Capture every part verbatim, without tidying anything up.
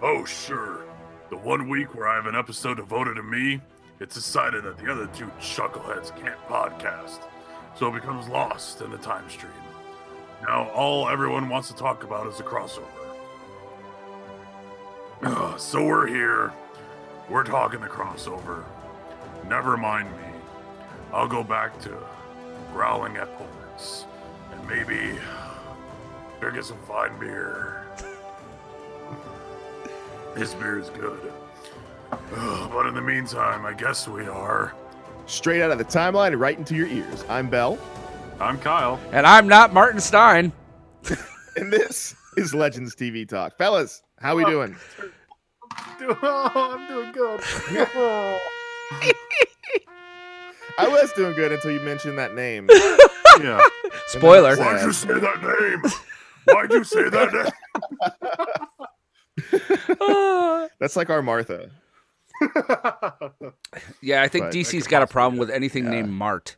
Oh, sure. The one week where I have an episode devoted to me, it's decided that the other two chuckleheads can't podcast, so it becomes lost in the time stream. Now all everyone wants to talk about is a crossover. Ugh, so we're here. We're talking the crossover. Never mind me. I'll go back to growling at points, and maybe I'll get some fine beer. This beer is good. Ugh, but in the meantime, I guess we are. Straight out of the timeline and right into your ears. I'm Bell. I'm Kyle. And I'm not Martin Stein. And this is Legends T V Talk. Fellas, how we oh, doing? Oh, I'm doing good. Oh. I was doing good until you mentioned that name. Yeah. Spoiler. Why'd you say that name? Why'd you say that name? That's like our Martha. Yeah, I think but D C's got a problem with anything yeah. named Mart.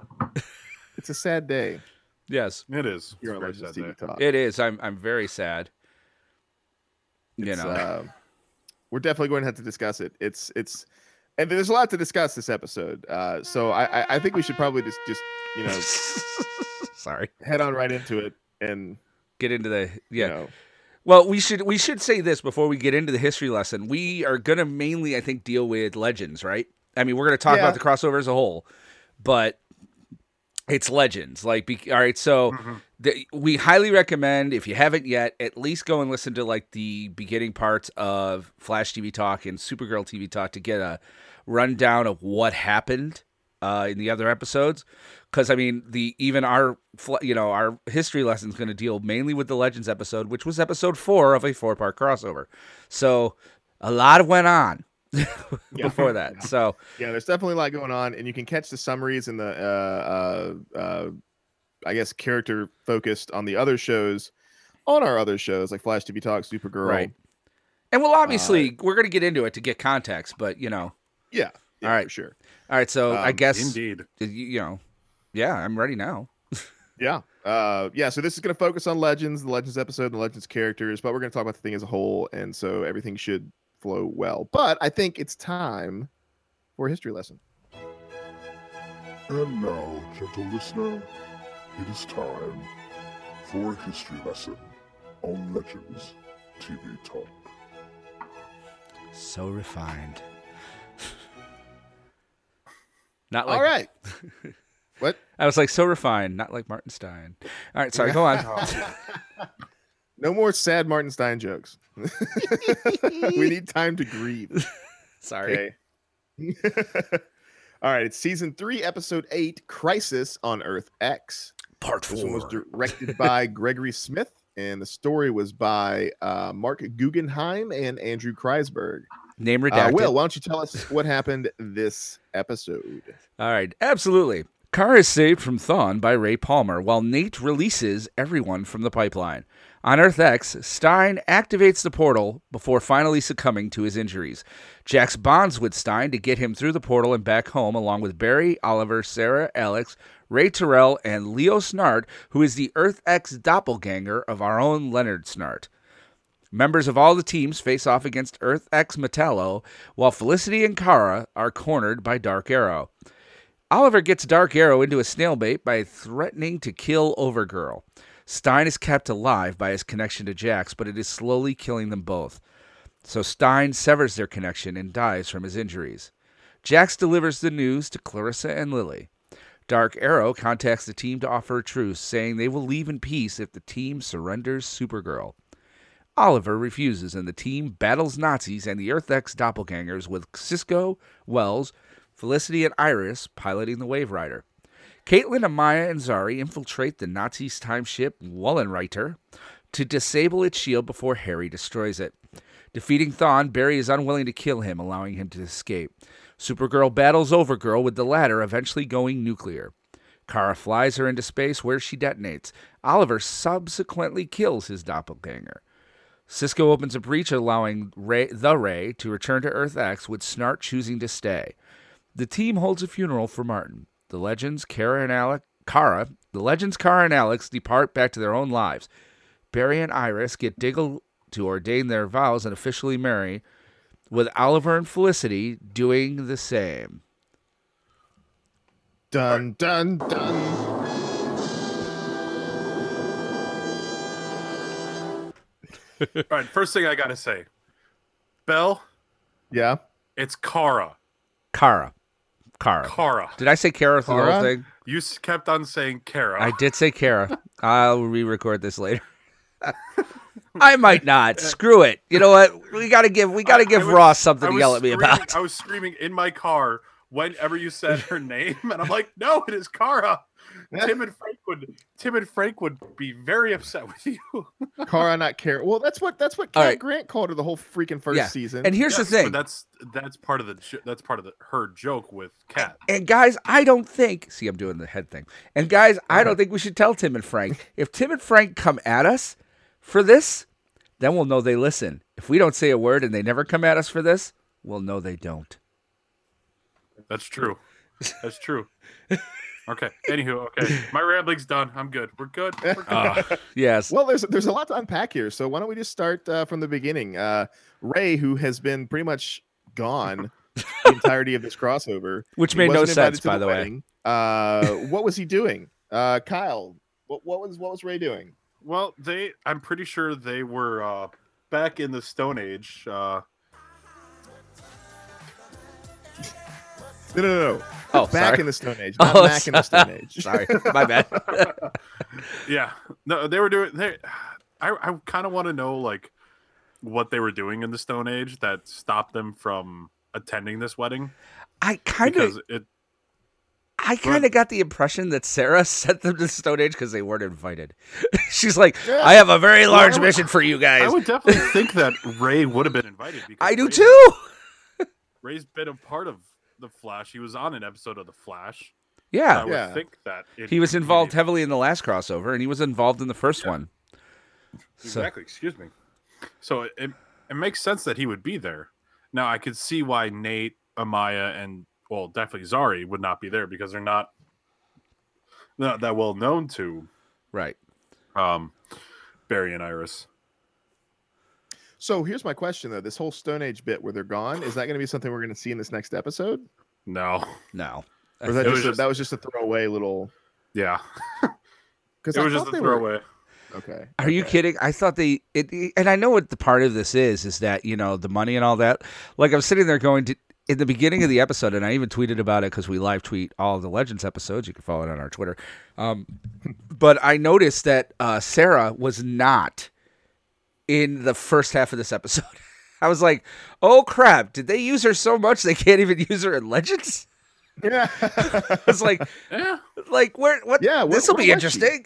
It's a sad day. Yes, it is. You're on Legends T V Talk. It is. I'm. I'm very sad. You it's, know, uh, we're definitely going to have to discuss it. It's. It's. And there's a lot to discuss this episode, uh, so I, I, I think we should probably just, just you know, sorry, head on right into it and get into the yeah. You know. Well, we should we should say this before we get into the history lesson. We are going to mainly, I think, deal with Legends, right? I mean, we're going to talk yeah. about the crossover as a whole, but it's Legends. Like, be, all right, so mm-hmm. the, we highly recommend, if you haven't yet, at least go and listen to like the beginning parts of Flash T V Talk and Supergirl T V Talk to get a rundown of what happened uh, in the other episodes. Because I mean, the even our you know our history lesson is going to deal mainly with the Legends episode, which was episode four of a four part crossover. So a lot went on before that. So yeah, there's definitely a lot going on, and you can catch the summaries and the uh, uh, uh, I guess character focused on the other shows, on our other shows like Flash T V Talk, Supergirl, right? And we'll obviously uh, we're going to get into it to get context, but you know, yeah, yeah all right, for sure, all right. So um, I guess indeed, you, you know. Yeah, I'm ready now. yeah. Uh, yeah, so this is going to focus on Legends, the Legends episode, the Legends characters, but we're going to talk about the thing as a whole, and so everything should flow well. But I think it's time for a history lesson. And now, gentle listener, it is time for a history lesson on Legends T V Talk. So refined. Not like... All right. What? I was like, so refined, not like Martin Stein. All right, sorry, go on. No more sad Martin Stein jokes. We need time to grieve. Sorry. Okay. All right, it's season three, episode eight, Crisis on Earth-X. Part four. This one was directed by Gregory Smith, and the story was by uh, Mark Guggenheim and Andrew Kreisberg. Name redacted. Uh, Will, why don't you tell us what happened this episode? All right, absolutely. Kara is saved from Thawne by Ray Palmer, while Nate releases everyone from the pipeline. On Earth-X, Stein activates the portal before finally succumbing to his injuries. Jax bonds with Stein to get him through the portal and back home, along with Barry, Oliver, Sarah, Alex, Ray Terrell, and Leonard Snart, who is the Earth-X doppelganger of our own Leonard Snart. Members of all the teams face off against Earth-X Metallo, while Felicity and Kara are cornered by Dark Arrow. Oliver gets Dark Arrow into a snailbait by threatening to kill Overgirl. Stein is kept alive by his connection to Jax, but it is slowly killing them both. So Stein severs their connection and dies from his injuries. Jax delivers the news to Clarissa and Lily. Dark Arrow contacts the team to offer a truce, saying they will leave in peace if the team surrenders Supergirl. Oliver refuses, and the team battles Nazis and the Earth-X doppelgangers with Cisco, Wells, Felicity and Iris piloting the Wave Rider. Caitlin, Amaya, and Zari infiltrate the Nazis' time ship Wallenreiter to disable its shield before Harry destroys it. Defeating Thawne, Barry is unwilling to kill him, allowing him to escape. Supergirl battles Overgirl, with the latter eventually going nuclear. Kara flies her into space, where she detonates. Oliver subsequently kills his doppelganger. Cisco opens a breach, allowing Ray, the Ray to return to Earth-X, with Snart choosing to stay. The team holds a funeral for Martin. The legends, Kara and Alec, Kara, the legends, Kara and Alex depart back to their own lives. Barry and Iris get Diggle to ordain their vows and officially marry, with Oliver and Felicity doing the same. Dun, dun, dun. All right, first thing I got to say. Belle? Yeah? It's Kara. Kara. Kara. Kara. Did I say Kara through the whole thing? You kept on saying Kara. I did say Kara. I'll re-record this later. I might not. Screw it. You know what? We got to give we got to give was, Ross something to yell at me about. I was screaming in my car whenever you said her name, and I'm like, no, it is Kara. Tim and Frank would Tim and Frank would be very upset with you. Kara, not Kara. Well, that's what that's what Cat right. Grant called her the whole freaking first yeah. season. And here's yes, the thing: but that's that's part of the that's part of the, her joke with Cat. And, and guys, I don't think. See, I'm doing the head thing. And guys, uh-huh. I don't think we should tell Tim and Frank. If Tim and Frank come at us for this, then we'll know they listen. If we don't say a word and they never come at us for this, we'll know they don't. That's true. That's true. Okay. Anywho, okay. My rambling's done. I'm good. We're good. We're good. Uh, yes. Well, there's there's a lot to unpack here, so why don't we just start uh, from the beginning? Uh, Ray, who has been pretty much gone the entirety of this crossover, which made no sense, by the way. Uh, what was he doing, uh, Kyle? What what was what was Ray doing? Well, they I'm pretty sure they were uh, back in the Stone Age. Uh... No, no, no. Oh, back sorry. in the Stone Age. Not oh, back sorry. in the Stone Age. Sorry, my bad. Yeah, no, they were doing. They, I, I kind of want to know like what they were doing in the Stone Age that stopped them from attending this wedding. I kind of, I kind of got the impression that Sarah sent them to the Stone Age because they weren't invited. She's like, yeah, I have a very large well, mission for you guys. I would definitely think that Ray would have been invited. Because I do Ray, too. Ray's been a part of The Flash. He was on an episode of The Flash. Yeah, I would yeah. think that it, he was involved it, heavily in the last crossover, and he was involved in the first yeah. one. Exactly. So. Excuse me. So it, it it makes sense that he would be there. Now I could see why Nate, Amaya, and well, definitely Zari would not be there because they're not not that well known to right. Um, Barry and Iris. So here's my question, though. This whole Stone Age bit where they're gone, is that going to be something we're going to see in this next episode? No. No. Or that, just was a, just... that was just a throwaway little... Yeah. it I was just a throwaway. Were... Okay. Are okay. you kidding? I thought they... It, it, and I know what the part of this is, is that, you know, the money and all that. Like, I'm sitting there going to... In the beginning of the episode, and I even tweeted about it because we live tweet all the Legends episodes. You can follow it on our Twitter. Um, but I noticed that uh, Sarah was not... in the first half of this episode. I was like, oh crap, did they use her so much they can't even use her in Legends? Yeah. It's like, yeah. like where what yeah, this will be interesting.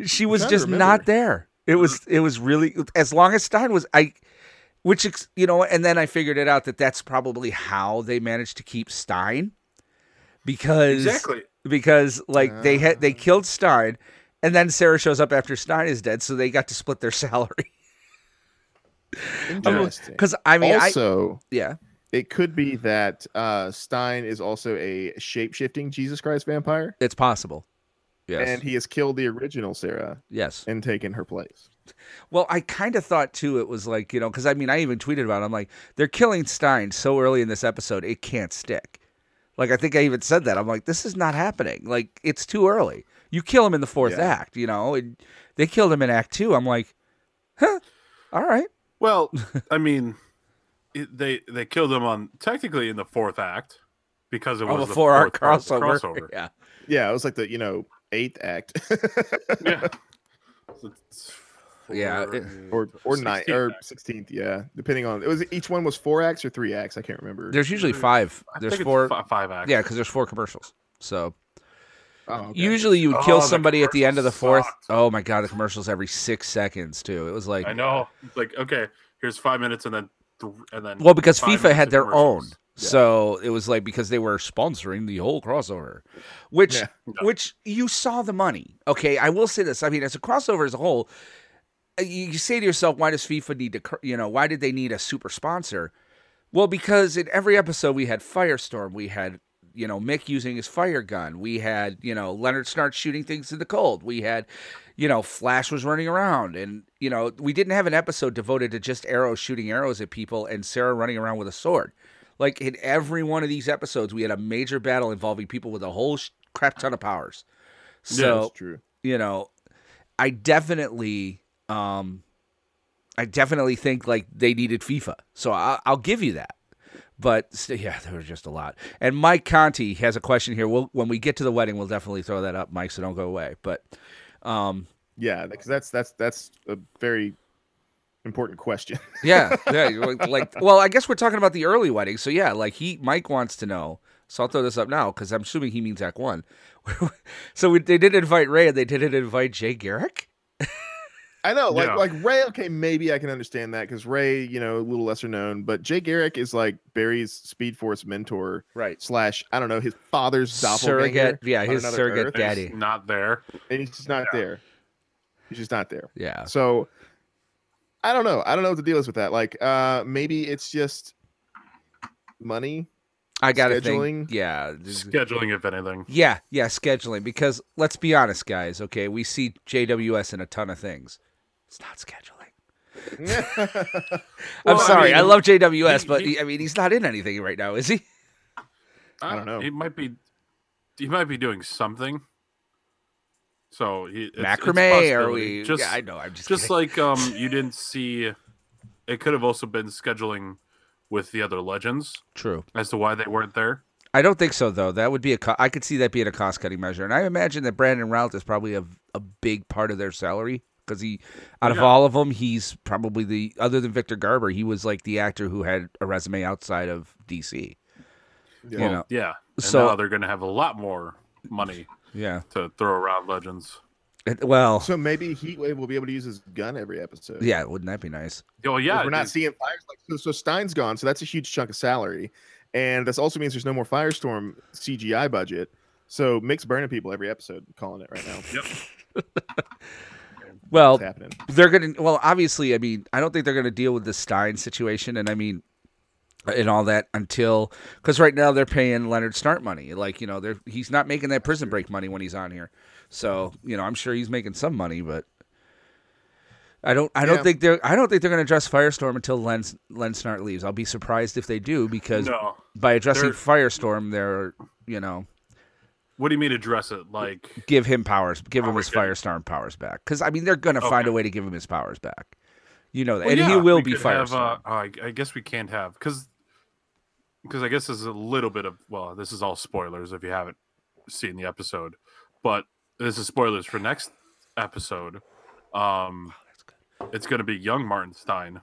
She, she was just remember. not there. It was it was really as long as Stein was I which you know, and then I figured it out that that's probably how they managed to keep Stein because Exactly. because like uh... they had they killed Stein. And then Sarah shows up after Stein is dead, so they got to split their salary. Interesting. Because I mean, also, I, yeah, it could be that uh, Stein is also a shape-shifting Jesus Christ vampire. It's possible. Yes, and he has killed the original Sarah. Yes, and taken her place. Well, I kind of thought too. It was like you know, because I mean, I even tweeted about it. I'm like, they're killing Stein so early in this episode, it can't stick. Like I think I even said that. I'm like, this is not happening. Like it's too early. You kill him in the fourth yeah. act, you know, and they killed him in act two. I'm like, huh, all right. Well, I mean, it, they they killed him on technically in the fourth act because it was oh, the four hour crossover. crossover. Yeah, yeah, it was like the you know eighth act. yeah, so four, yeah, it, or or ninth or sixteenth, yeah, depending on it was each one was four acts or three acts. I can't remember. There's usually five. I there's four f- five acts. Yeah, because there's four commercials. So. Oh, okay. Usually you would kill oh, somebody the at the end of the fourth. Sucked. Oh my god, the commercial's every six seconds too. It was like I know, it's like okay, here's five minutes and then th- and then. Well, because FIFA had their own, yeah. so it was like because they were sponsoring the whole crossover, which yeah. which you saw the money. Okay, I will say this. I mean, as a crossover as a whole, you say to yourself, why does FIFA need to? You know, why did they need a super sponsor? Well, because in every episode we had Firestorm, we had. you know, Mick using his fire gun. We had, you know, Leonard Snart shooting things in the cold. We had, you know, Flash was running around. And, you know, we didn't have an episode devoted to just arrows shooting arrows at people and Sarah running around with a sword. Like, in every one of these episodes, we had a major battle involving people with a whole sh- crap ton of powers. So, yeah, that's true. You know, I definitely... Um, I definitely think, like, they needed FIFA, so I'll, I'll give you that. But, yeah, there was just a lot. And Mike Conti has a question here. We'll, when we get to the wedding, we'll definitely throw that up, Mike, so don't go away. But um, yeah, because that's that's that's a very important question. yeah, yeah. Like, well, I guess we're talking about the early wedding, so yeah, like, he Mike wants to know. So I'll throw this up now, because I'm assuming he means Act One. So we, they did invite Ray, and they didn't invite Jay Garrick? I know, like, no. like Ray, okay, maybe I can understand that, because Ray, you know, a little lesser known, but Jay Garrick is like Barry's Speed Force mentor, right? Slash, I don't know, his father's doppelganger. Surrogate, yeah, his surrogate Earth. daddy. He's not there. And he's just not yeah. there. He's just not there. Yeah. So, I don't know. I don't know what the deal is with that. Like, uh, maybe it's just money. I got to think, yeah. Scheduling, if anything. Yeah, yeah, scheduling. Because, let's be honest, guys, okay, we see J W S in a ton of things. It's not scheduling. I'm well, sorry. I, mean, I love J W S, he, but he, I mean, he's not in anything right now, is he? I don't know. He might be. He might be doing something. So he, it's, macrame? Are we? Just, yeah, I know. I'm just just kidding. Like um, you didn't see. It could have also been scheduling with the other legends. True. As to why they weren't there. I don't think so, though. That would be a. Co- I could see that being a cost-cutting measure, and I imagine that Brandon Routh is probably a a big part of their salary. Because he, out of yeah. all of them, he's probably the, other than Victor Garber, he was like the actor who had a resume outside of D C. Yeah. You know? Yeah. And so now they're going to have a lot more money yeah. to throw around legends. It, well. So maybe Heatwave will be able to use his gun every episode. Yeah. Wouldn't that be nice? Oh, yeah. We're not dude. seeing fires. Like, so, so Stein's gone. So that's a huge chunk of salary. And this also means there's no more Firestorm C G I budget. So Mick's burning people every episode, I'm calling it right now. Yep. Well, they're going to, well, obviously, I mean, I don't think they're going to deal with the Stein situation. And I mean, and all that until, because right now they're paying Leonard Snart money. Like, you know, they're, he's not making that prison break money when he's on here. So, you know, I'm sure he's making some money, but I don't, I yeah. don't think they're, I don't think they're going to address Firestorm until Len, Len Snart leaves. I'll be surprised if they do, because no, by addressing Firestorm, they're, you know. What do you mean address it? Like, give him powers, give him his Firestorm powers back. Because I mean, they're gonna okay. find a way to give him his powers back. You know that, well, and yeah, he will be Firestorm. Have, uh, oh, I, I guess we can't have because because I guess this is a little bit of well, this is all spoilers if you haven't seen the episode, but this is spoilers for next episode. Um, oh, that's good. It's gonna be young Martin Stein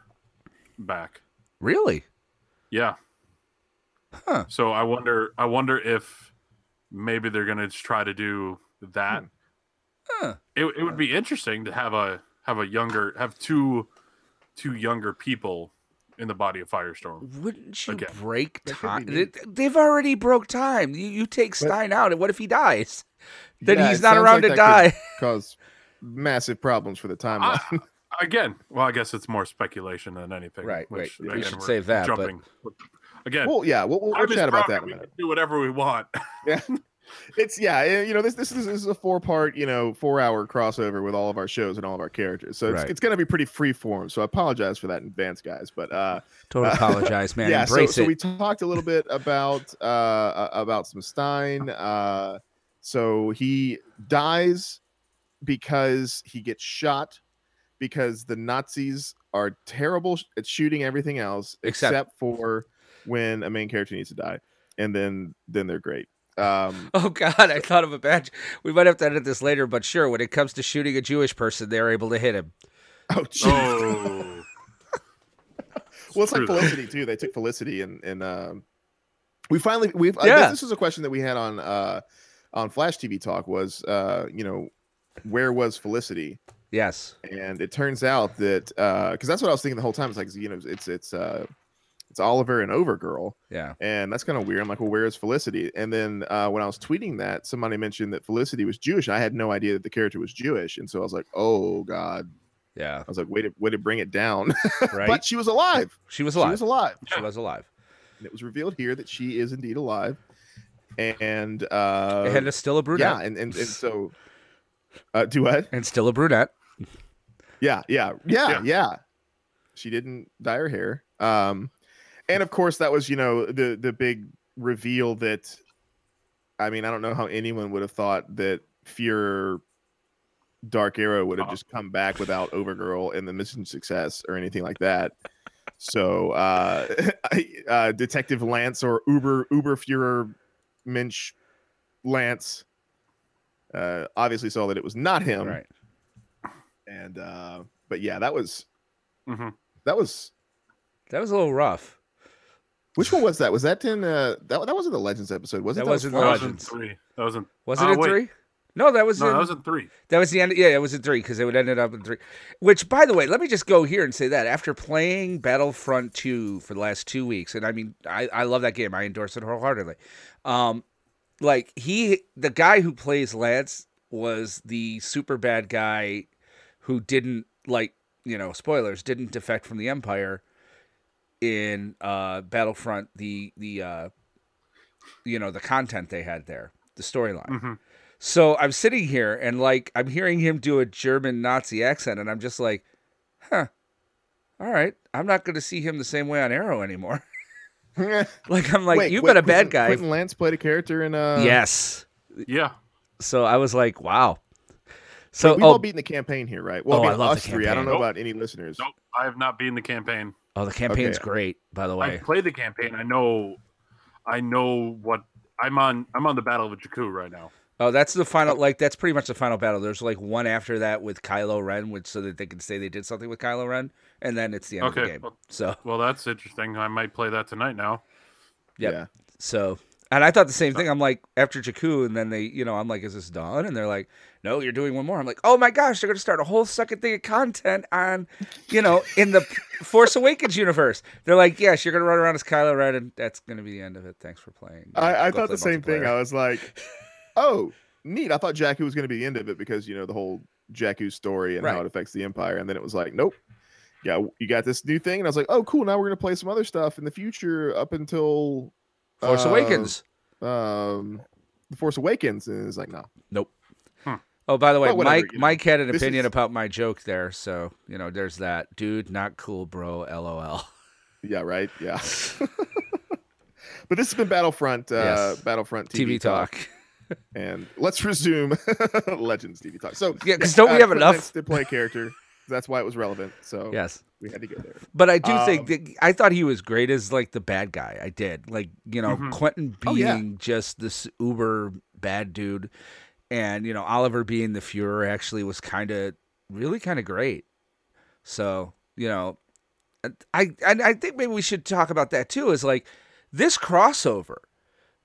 back. Really? Yeah. Huh. So I wonder. I wonder if. Maybe they're gonna try to do that. Huh. It it would be interesting to have a have a younger have two two younger people in the body of Firestorm. Wouldn't you again. break time? They, they've already broke time. You, you take Stein but, out, and what if he dies? Then yeah, he's not around like to die. Cause massive problems for the timeline. I, again, well, I guess it's more speculation than anything. Right, which, right. Again, we should save that. Jumping. But... Again, well, yeah, we'll, we'll chat about that. In we a minute. Can do whatever we want. Yeah, it's yeah, you know this this is, this is a four part, you know, four hour crossover with all of our shows and all of our characters, so right. it's, it's going to be pretty free form. So I apologize for that in advance, guys. But uh, totally uh, apologize, man. Yeah, Embrace so, it. so we talked a little bit about uh about some Stein. Uh, so he dies because he gets shot because the Nazis are terrible at shooting everything else except, except for. when a main character needs to die, and then then they're great. Um, oh God, I thought of a bad. We might have to edit this later, but sure, when it comes to shooting a Jewish person, ththey're able to hit him. Oh, geez. oh. Well, it's like Felicity too. They took Felicity, and and um, we finally we've. Yeah. I guess this was a question that we had on uh, on Flash T V Talk was uh, you know, where was Felicity? Yes, and it turns out that because uh, that's what I was thinking the whole time. It's like you know, it's it's. Uh, It's Oliver and Overgirl. Yeah. And that's kind of weird. I'm like, well, where is Felicity? And then uh, when I was tweeting that, somebody mentioned that Felicity was Jewish. I had no idea that the character was Jewish. And so I was like, oh, God. Yeah. I was like, way to, way to bring it down. Right. But she was alive. She was alive. She was alive. She was alive. And it was revealed here that she is indeed alive. and uh, and is still a brunette. Yeah, and and, and so uh, do what? And still a brunette. Yeah, yeah, yeah, yeah, yeah. She didn't dye her hair. Um, and of course, that was, you know, the the big reveal that, I mean, I don't know how anyone would have thought that Fuhrer Dark Arrow would have oh. just come back without Overgirl and the mission success or anything like that. So uh, uh, Detective Lance, or Uber Uber Fuhrer Mensch Lance, uh, obviously saw that it was not him. Right. And uh, but yeah, that was mm-hmm. that was that was a little rough. Which one was that? Was that in uh, that that wasn't the Legends episode? Was it? That, that wasn't was the Legends. Three. That wasn't. Was it uh, in wait. three? No, that was no, in, that was in three. That was the end. Yeah, it was in three because it would ended up in three. Which, by the way, let me just go here and say that after playing Battlefront two for the last two weeks, and I mean, I, I love that game. I endorse it wholeheartedly. Um, like he, the guy who plays Lance was the super bad guy who didn't, like, you know, spoilers, didn't defect from the Empire in uh, Battlefront. The the uh, you know the content they had there, the storyline. Mm-hmm. So I'm sitting here and, like, I'm hearing him do a German Nazi accent, and I'm just like, huh, all right. I'm not going to see him the same way on Arrow anymore. Like, I'm like, wait, you've wait, been a bad guy. Quentin Lance played a character in... Uh... Yes. Yeah. So I was like, wow. So wait, we've oh, all beaten the campaign here, right? Well, oh, I love us the campaign. Three. I don't know nope. about any listeners. Nope, I have not beaten the campaign. Oh, the campaign's okay. great, by the way. I played the campaign. I know I know what... I'm on I'm on the Battle of Jakku right now. Oh, that's the final, like, that's pretty much the final battle. There's, like, one after that with Kylo Ren, which so that they can say they did something with Kylo Ren, and then it's the end okay, of the game. Well, so, well, that's interesting. I might play that tonight now. Yep. Yeah. So, and I thought the same so. thing. I'm like, after Jakku, and then they, you know, I'm like, is this done? And they're like, no, you're doing one more. I'm like, oh, my gosh, they're going to start a whole second thing of content on, you know, in the Force Awakens universe. They're like, yes, you're going to run around as Kylo Ren, and that's going to be the end of it. Thanks for playing. I, I, I thought play the same thing. I was like... Oh, neat. I thought Jakku was going to be the end of it because, you know, the whole Jakku story and right. how it affects the Empire. And then it was like, nope. Yeah, you got this new thing. And I was like, oh, cool. Now we're going to play some other stuff in the future up until... Force uh, Awakens. Um, The Force Awakens. And it's like, no. Nope. Hmm. Oh, by the way, whatever, Mike you know, Mike had an opinion is... about my joke there. So, you know, there's that. Dude, not cool, bro. L O L. Yeah, right? Yeah. But this has been Battlefront, uh, yes. Battlefront T V, T V Talk. Talk. And let's resume Legends T V Talk. So yeah, because don't uh, we have enough to play a character? That's why it was relevant. So yes, we had to get there. But I do um, think that I thought he was great as, like, the bad guy. I did, like, you know, mm-hmm. Quentin being oh, yeah. just this uber bad dude, and, you know, Oliver being the Fuhrer actually was kind of really kind of great. So, you know, I and I think maybe we should talk about that too. Is like this crossover.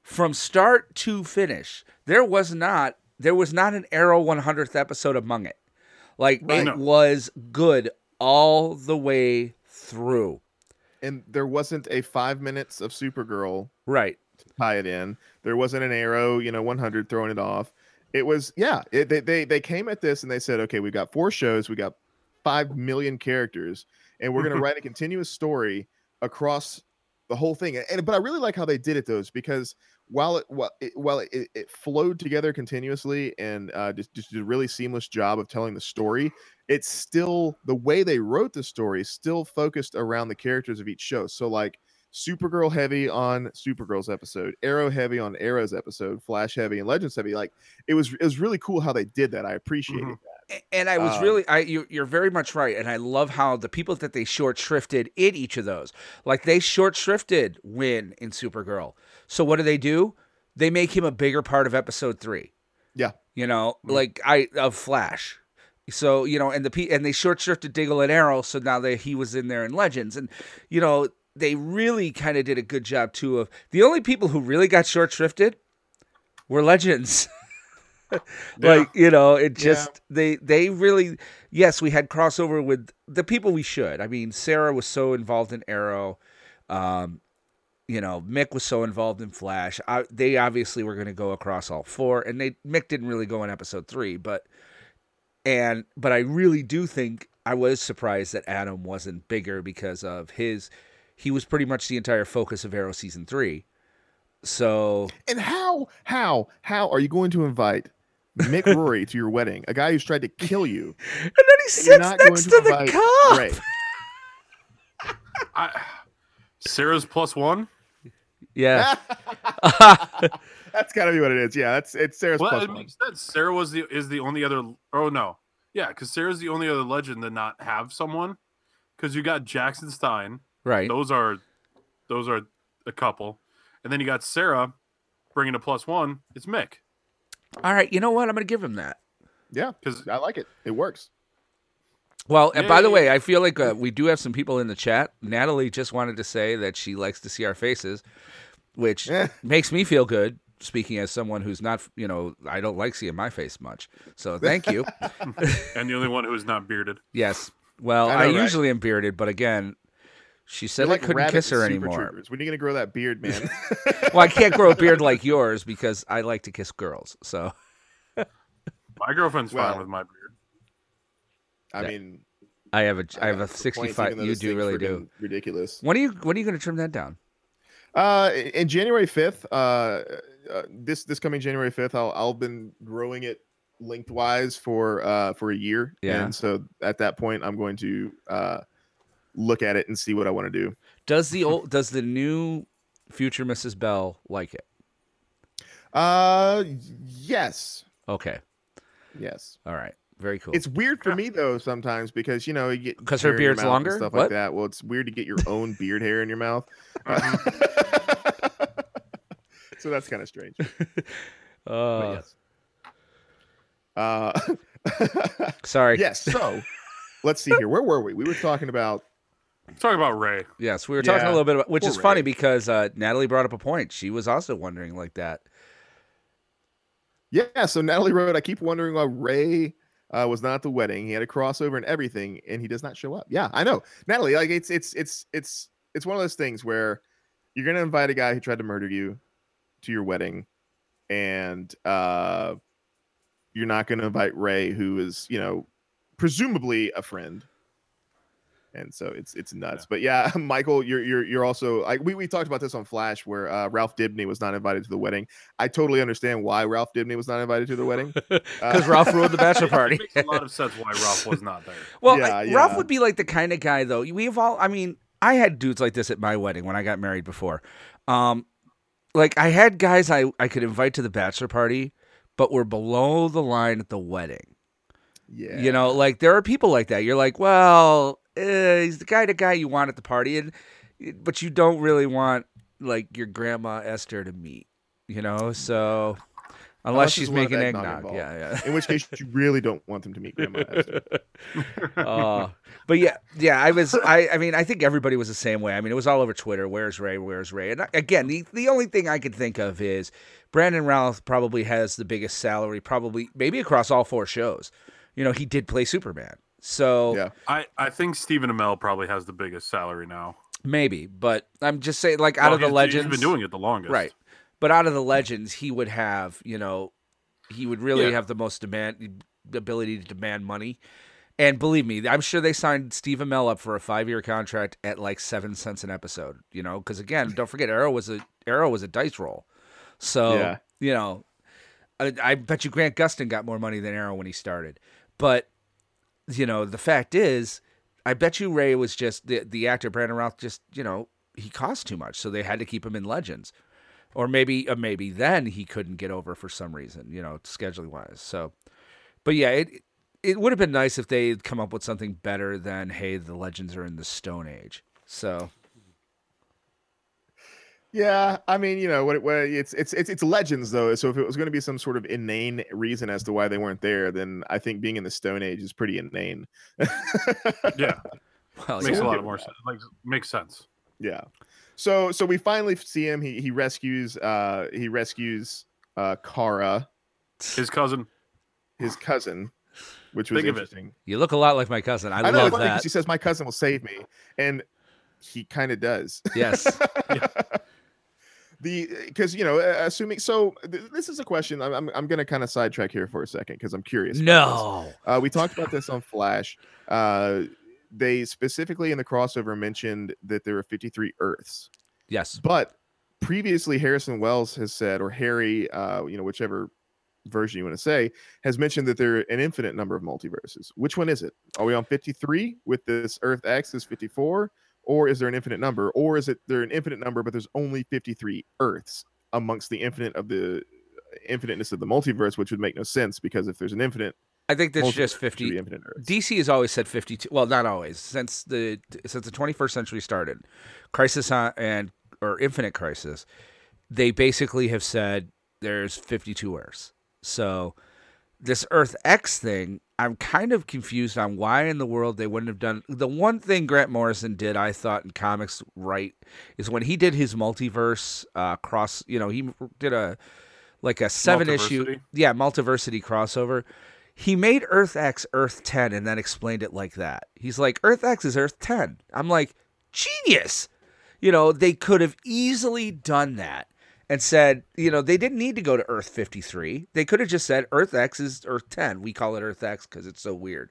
From start to finish, there was not there was not an Arrow one hundredth episode among it. Like, right. it no. was good all the way through. And there wasn't a five minutes of Supergirl right. to tie it in. There wasn't an Arrow, you know, one hundred throwing it off. It was, yeah, it, they, they, they came at this and they said, okay, we've got four shows, we got five million characters, and we're going to write a continuous story across the whole thing. And But I really like how they did it, though, because... While it while it, while it, it flowed together continuously and uh, just, just did a really seamless job of telling the story, it's still the way they wrote the story still focused around the characters of each show. So, like, Supergirl heavy on Supergirl's episode, Arrow heavy on Arrow's episode, Flash heavy and Legends heavy. Like, it was it was really cool how they did that. I appreciated mm-hmm. that. And I was um, really I you, you're very much right. And I love how the people that they short shrifted in each of those, like, they short shrifted Wynn in Supergirl. So what do they do? They make him a bigger part of episode three. Yeah. You know, mm-hmm. like I of Flash. So, you know, and the P and they short shifted Diggle and Arrow. So now that he was in there in Legends, and, you know, they really kind of did a good job too of the only people who really got short shrifted were Legends. Like, yeah. you know, it just, yeah. they, they really, yes, we had crossover with the people we should. I mean, Sarah was so involved in Arrow. Um, You know, Mick was so involved in Flash. I, they obviously were going to go across all four, and they Mick didn't really go in episode three, but and but I really do think I was surprised that Adam wasn't bigger because of his. He was pretty much the entire focus of Arrow season three, So and how how how are you going to invite Mick Rory to your wedding? A guy who's tried to kill you, and then he sits next to, to the cop. Ray. I, Sarah's plus one. Yeah, that's gotta be what it is. Yeah, that's it's Sarah's well, plus it one. Makes sense. Sarah was the is the only other. Oh no, yeah, because Sarah's the only other legend to not have someone. Because you got Jax and Stein, right? Those are those are a couple, and then you got Sarah bringing a plus one. It's Mick. All right, you know what? I'm going to give him that. Yeah, because I like it. It works. Well, yeah, and by yeah, the yeah. way, I feel like uh, we do have some people in the chat. Natalie just wanted to say that she likes to see our faces, which yeah. makes me feel good, speaking as someone who's not, you know, I don't like seeing my face much. So thank you. And the only one who is not bearded. Yes. Well, I, know, I usually right? am bearded, but again, she said You're I like couldn't kiss her anymore. Troopers. When are you going to grow that beard, man? Well, I can't grow a beard like yours because I like to kiss girls. So my girlfriend's well, fine with my beard. I yeah. mean, I have a I have a sixty-five. You do really do ridiculous. When are you when are you going to trim that down? Uh, in January fifth. Uh, uh this this coming January fifth, I'll I'll been growing it lengthwise for uh for a year. Yeah. And so at that point, I'm going to uh look at it and see what I want to do. Does the old does the new future Missus Bell like it? Uh, yes. Okay. Yes. All right. Very cool. It's weird for me though sometimes because you know because her beard's longer and stuff what? like that. Well, it's weird to get your own beard hair in your mouth. Uh, so that's kind of strange. Uh, yes. Uh, sorry. Yes. So let's see here. Where were we? We were talking about talking about Ray. Yes, we were yeah. talking a little bit about, which Poor is Ray. funny because uh, Natalie brought up a point. She was also wondering like that. Yeah. So Natalie wrote, "I keep wondering why Ray uh, was not at the wedding. He had a crossover and everything, and he does not show up." Yeah, I know, Natalie. Like it's it's it's it's it's one of those things where you're gonna invite a guy who tried to murder you to your wedding, and uh, you're not gonna invite Ray, who is you know. presumably a friend, and so it's it's nuts. Yeah. But yeah, Michael, you're you're you're also like we, we talked about this on Flash, where uh, Ralph Dibny was not invited to the wedding. I totally understand why Ralph Dibny was not invited to the wedding because uh, Ralph ruled the bachelor party. It makes a lot of sense why Ralph was not there. Well, yeah, I, yeah. Ralph would be like the kind of guy though. We've all, I mean, I had dudes like this at my wedding when I got married before. Um, like I had guys I I could invite to the bachelor party, but were below the line at the wedding. Yeah, you know, like there are people like that. You're like, well, eh, he's the kind of guy you want at the party, and but you don't really want like your grandma Esther to meet, you know. So unless, unless she's making eggnog, eggnog yeah, yeah. In which case, you really don't want them to meet grandma Esther. uh, but yeah, yeah, I was, I, I mean, I think everybody was the same way. I mean, it was all over Twitter. Where's Ray? Where's Ray? And I, again, the the only thing I could think of is Brandon Routh probably has the biggest salary, probably maybe across all four shows. You know, he did play Superman. So yeah. I, I think Stephen Amell probably has the biggest salary now. Maybe, but I'm just saying, like, well, out of the legends. He's been doing it the longest. Right. But out of the legends, he would have, you know, he would really yeah. have the most demand, the ability to demand money. And believe me, I'm sure they signed Steve Amell up for a five-year contract at like seven cents an episode, you know, because again, don't forget, Arrow was a Arrow was a dice roll. So, yeah. you know, I, I bet you Grant Gustin got more money than Arrow when he started. But, you know, the fact is, I bet you Ray was just, the, the actor Brandon Routh just, you know, he cost too much, so they had to keep him in Legends. Or maybe uh, maybe then he couldn't get over for some reason, you know, scheduling-wise. So, but yeah, it it would have been nice if they had come up with something better than, hey, the Legends are in the Stone Age. So... Yeah, I mean, you know, what, what it's it's it's it's Legends though. So if it was going to be some sort of inane reason as to why they weren't there, then I think being in the Stone Age is pretty inane. yeah, well, makes yeah. a lot of more sense. Like, makes sense. Yeah. So so we finally see him. He he rescues uh he rescues uh Kara, his cousin, his cousin. Which was Think interesting. You look a lot like my cousin. I, I know, love that. Because she says my cousin will save me, and he kind of does. Yes. yeah. The because you know assuming so th- this is a question I'm I'm, I'm going to kind of sidetrack here for a second because I'm curious. No, uh, we talked about this on Flash. Uh, they specifically in the crossover mentioned that there are fifty-three Earths. Yes, but previously Harrison Wells has said, or Harry, uh, you know, whichever version you want to say, has mentioned that there are an infinite number of multiverses. Which one is it? Are we on fifty-three with this Earth-X is fifty-four? Or is there an infinite number? Or is it there an infinite number, but there's only fifty-three Earths amongst the infinite of the infiniteness of the multiverse, which would make no sense, because if there's an infinite, I think that's just fifty. D C has always said fifty-two. Well, not always. Since the since the twenty-first century started, Crisis on, and or Infinite Crisis, they basically have said there's fifty-two Earths. So this Earth X thing, I'm kind of confused on why in the world they wouldn't have done. The one thing Grant Morrison did, I thought, in comics right, is when he did his multiverse uh, cross. You know, he did a like a seven issue, yeah, multiversity crossover. He made Earth-X Earth ten and then explained it like that. He's like, Earth-X is Earth ten. I'm like, genius! You know, they could have easily done that and said, you know, they didn't need to go to Earth fifty-three. They could have just said Earth-X is Earth ten. We call it Earth-X because it's so weird,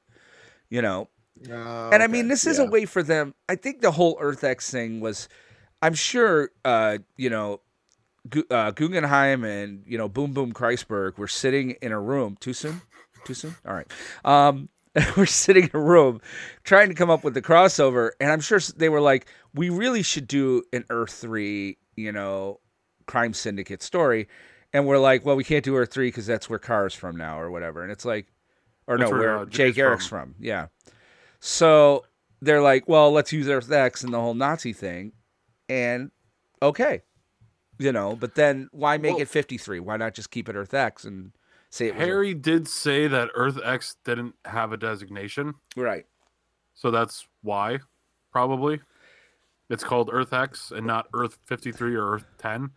you know. Uh, and, I okay. mean, this is yeah. a way for them. I think the whole Earth-X thing was, I'm sure, uh, you know, uh, Guggenheim and, you know, Boom Boom Kreisberg were sitting in a room. Too soon? Too soon? All right. Um, we're sitting in a room trying to come up with the crossover, and I'm sure they were like, we really should do an Earth three, you know, crime syndicate story. And we're like, well, we can't do Earth three because that's where Kara's from now or whatever. And it's like, or that's no, where, where uh, Jake from. Eric's from. Yeah. So they're like, well, let's use Earth-X and the whole Nazi thing. And okay. You know, but then why make well, it fifty-three? Why not just keep it Earth-X and... Harry a... did say that Earth-X didn't have a designation. Right. So that's why, probably. It's called Earth-X and not Earth fifty-three or Earth ten.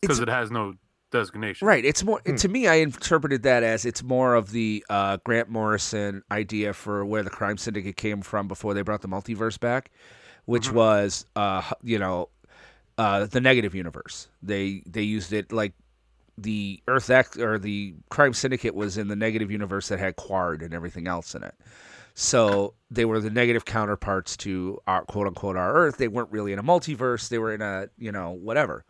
Because it has no designation. Right. It's more hmm. To me, I interpreted that as it's more of the uh, Grant Morrison idea for where the crime syndicate came from before they brought the multiverse back, which mm-hmm. was, uh, you know, uh, the negative universe. They They used it like... The Earth X or the crime syndicate was in the negative universe that had Quard and everything else in it. So they were the negative counterparts to our quote unquote our Earth. They weren't really in a multiverse. They were in a, you know, whatever.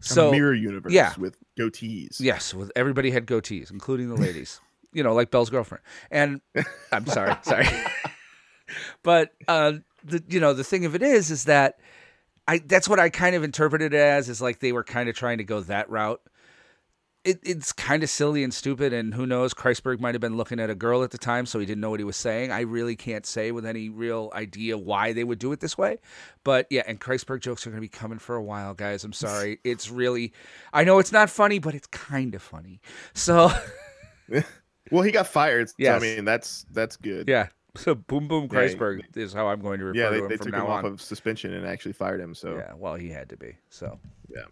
So a mirror universe yeah. with goatees. Yes. With everybody had goatees, including the ladies, you know, like Belle's girlfriend. And I'm sorry, sorry. But, uh, the, you know, the thing of it is, is that, I, that's what I kind of interpreted it as, is like they were kind of trying to go that route. It, it's kind of silly and stupid, and who knows, Kreisberg might have been looking at a girl at the time, so he didn't know what he was saying. I really can't say with any real idea why they would do it this way. But, yeah, and Kreisberg jokes are going to be coming for a while, guys. I'm sorry. It's really... I know it's not funny, but it's kind of funny. So... Well, he got fired. So yes. I mean, that's that's good. Yeah. So Boom Boom Kreisberg yeah, is how I'm going to refer yeah, they, to him they from took now him off on. Of suspension and actually fired him. So yeah, well, he had to be. So yeah,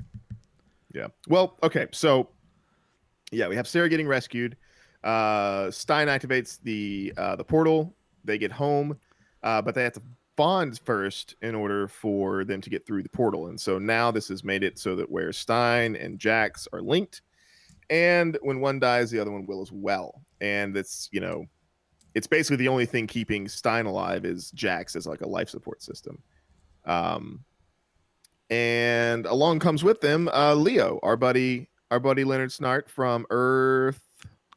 yeah. Well, okay. So yeah, we have Sarah getting rescued. Uh, Stein activates the uh, the portal. They get home, uh, but they have to bond first in order for them to get through the portal. And so now this has made it so that where Stein and Jax are linked, and when one dies, the other one will as well. And that's, you know. It's basically the only thing keeping Stein alive is Jax as like a life support system. Um, and along comes with them uh, Leo, our buddy, our buddy Leonard Snart from Earth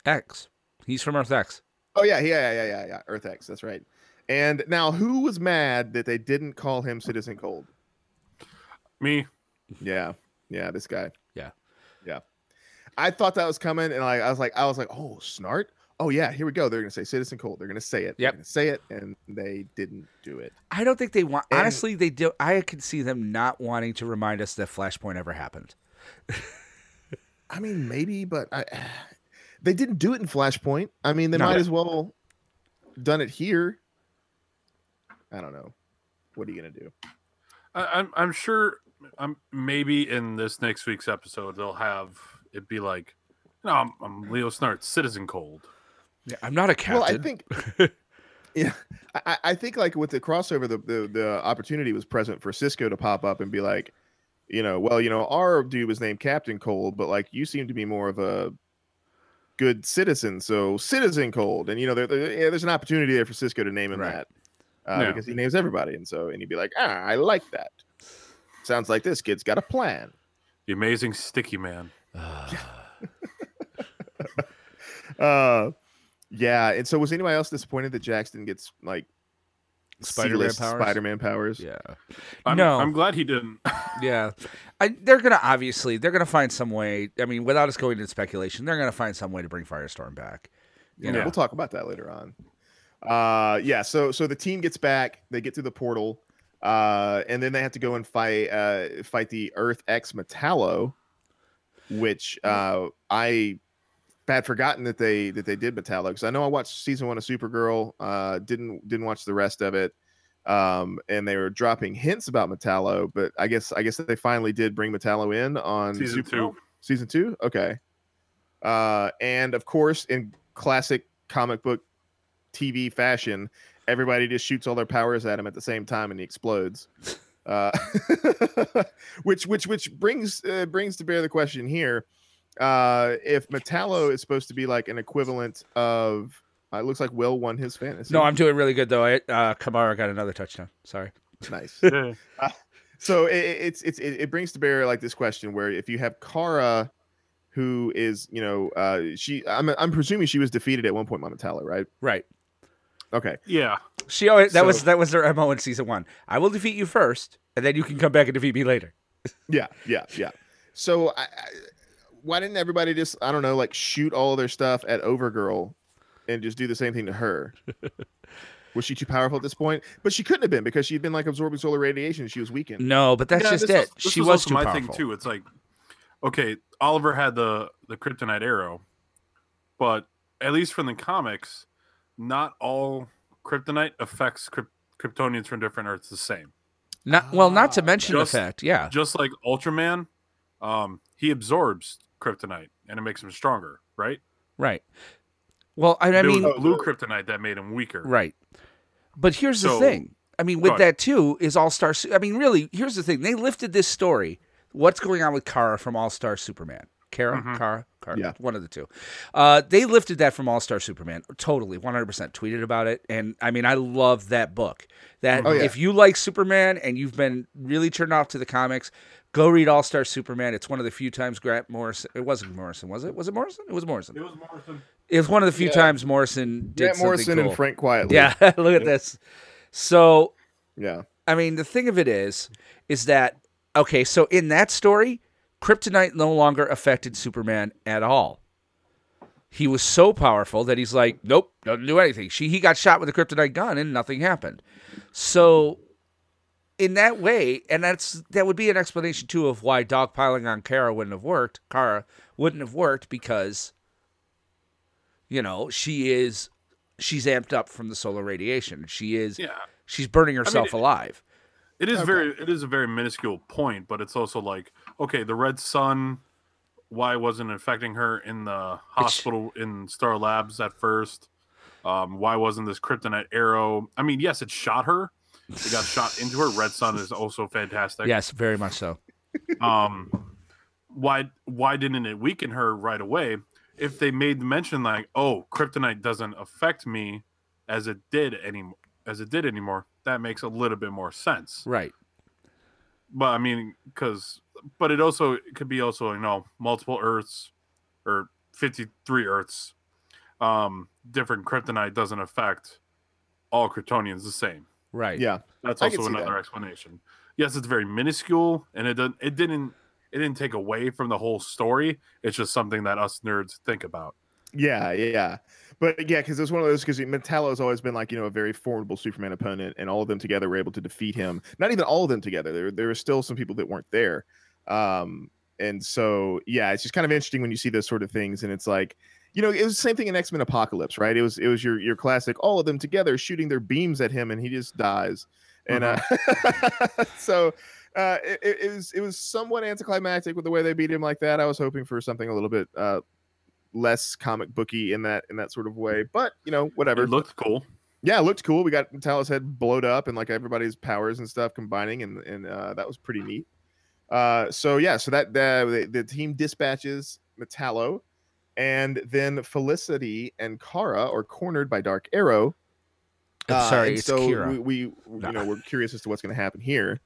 X. He's from Earth X. Oh yeah, yeah, yeah, yeah, yeah. Earth X, that's right. And now, who was mad that they didn't call him Citizen Cold? Me. Yeah, yeah, this guy. Yeah, yeah. I thought that was coming, and I, I was like, I was like, oh, Snart. Oh, yeah, here we go. They're going to say Citizen Cold. They're going to say it. They're yep. going to say it, and they didn't do it. I don't think they want... And honestly, they do. I could see them not wanting to remind us that Flashpoint ever happened. I mean, maybe, but I, they didn't do it in Flashpoint. I mean, they no. might as well done it here. I don't know. What are you going to do? I, I'm, I'm sure I'm, maybe in this next week's episode, they'll have it be like, no, I'm, I'm Leo Snart, Citizen Cold. Yeah, I'm not a captain. Well, I think, yeah, I, I think like with the crossover, the, the the opportunity was present for Cisco to pop up and be like, you know, well, you know, our dude was named Captain Cold, but like you seem to be more of a good citizen, so Citizen Cold, and you know, there, there, yeah, there's an opportunity there for Cisco to name him right. that uh, no. because he names everybody, and so and he'd be like, ah, I like that. Sounds like this kid's got a plan. The amazing sticky man. uh, yeah. And so was anybody else disappointed that Jax didn't get like Spider-Man powers? Spider-Man powers. Yeah. I'm, no. I'm glad he didn't. yeah. I, they're going to obviously, they're going to find some way. I mean, without us going into speculation, they're going to find some way to bring Firestorm back. You yeah. know? We'll talk about that later on. Uh, yeah. So, so the team gets back, they get through the portal. Uh, and then they have to go and fight uh, fight the Earth-X Metallo, which uh, I had forgotten that they that they did Metallo, because I know I watched season one of Supergirl, uh, didn't didn't watch the rest of it, um, and they were dropping hints about Metallo, but I guess I guess they finally did bring Metallo in on season Supergirl. two. Season two, okay. Uh, and of course, in classic comic book T V fashion, everybody just shoots all their powers at him at the same time, and he explodes. Uh, which, which, which brings uh, brings to bear the question here: uh, if Metallo is supposed to be like an equivalent of, uh, it looks like Will won his fantasy. No, I'm doing really good though. I, uh, Kamara got another touchdown. Sorry. Nice. uh, so it, it's it's it, it brings to bear like this question where if you have Kara, who is you know uh, she, I'm I'm presuming she was defeated at one point by Metallo, right? Right. Okay. Yeah. She always, that so, was that was their M O in season one. I will defeat you first, and then you can come back and defeat me later. yeah, yeah, yeah. So I, I, why didn't everybody just I don't know like shoot all their stuff at Overgirl, and just do the same thing to her? Was she too powerful at this point? But she couldn't have been because she'd been like absorbing solar radiation. And she was weakened. No, but that's yeah, just it. Was, she was, was too my powerful. Thing too. It's like, okay, Oliver had the the Kryptonite arrow, but at least from the comics. Not all kryptonite affects Kryp- Kryptonians from different Earths the same. Not well, not to mention just, the fact, yeah. Just like Ultraman, um, he absorbs kryptonite and it makes him stronger, right? Right. Well, I, I mean, was blue kryptonite that made him weaker, right? But here's so, the thing. I mean, with that too is All Star. I mean, really, here's the thing. They lifted this story. What's going on with Kara from All Star Superman? Kara, mm-hmm. Kara, Kara, yeah. One of the two. Uh, they lifted that from All-Star Superman, totally, one hundred percent tweeted about it. And, I mean, I love that book. That oh, yeah. If you like Superman and you've been really turned off to the comics, go read All-Star Superman. It's one of the few times Grant Morrison – it wasn't Morrison, was it? Was it Morrison? It was Morrison. It was Morrison. It was one of the few yeah. times Morrison did Grant something Morrison cool. and Frank quietly. Yeah, look yeah. at this. So, yeah, I mean, the thing of it is, is that – okay, so in that story – Kryptonite no longer affected Superman at all. He was so powerful that he's like, nope, doesn't do anything. She, he got shot with a Kryptonite gun and nothing happened. So in that way, and that's that would be an explanation too of why dogpiling on Kara wouldn't have worked. Kara wouldn't have worked because, you know, she is she's amped up from the solar radiation. She is yeah. she's burning herself I mean, it, alive. It is okay. very it is a very minuscule point, but it's also like. Okay, the red sun, why wasn't it affecting her in the hospital it's... in Star Labs at first? Um, why wasn't this kryptonite arrow? I mean, yes, it shot her. It got shot into her. Red sun is also fantastic. Yes, very much so. Um, why why didn't it weaken her right away? If they made mention like, oh, kryptonite doesn't affect me as it did any as it did anymore, that makes a little bit more sense. Right. But I mean, because... But it also it could be also, you know, multiple Earths or fifty-three Earths. Um, different kryptonite doesn't affect all Kryptonians the same. Right. Yeah. That's also another that. explanation. Yes, it's very minuscule and it doesn't it didn't it didn't take away from the whole story. It's just something that us nerds think about. Yeah, yeah. But yeah, because it's one of those because Metallo's always been like, you know, a very formidable Superman opponent, and all of them together were able to defeat him. Not even all of them together. There there were still some people that weren't there. Um, and so, yeah, it's just kind of interesting when you see those sort of things. And it's like, you know, it was the same thing in X-Men Apocalypse, right? It was, it was your, your classic, all of them together shooting their beams at him and he just dies. And, mm-hmm. uh, so, uh, it, it was, it was somewhat anticlimactic with the way they beat him like that. I was hoping for something a little bit, uh, less comic booky in that, in that sort of way, but you know, whatever. It looked cool. Yeah. It looked cool. We got Metallo's head blowed up and like everybody's powers and stuff combining. And, and, uh, that was pretty neat. Uh, so yeah, so that the, the team dispatches Metallo, and then Felicity and Kara are cornered by Dark Arrow. I'm sorry, uh, and it's so Kira. we, we no. you know, we're curious as to what's going to happen here.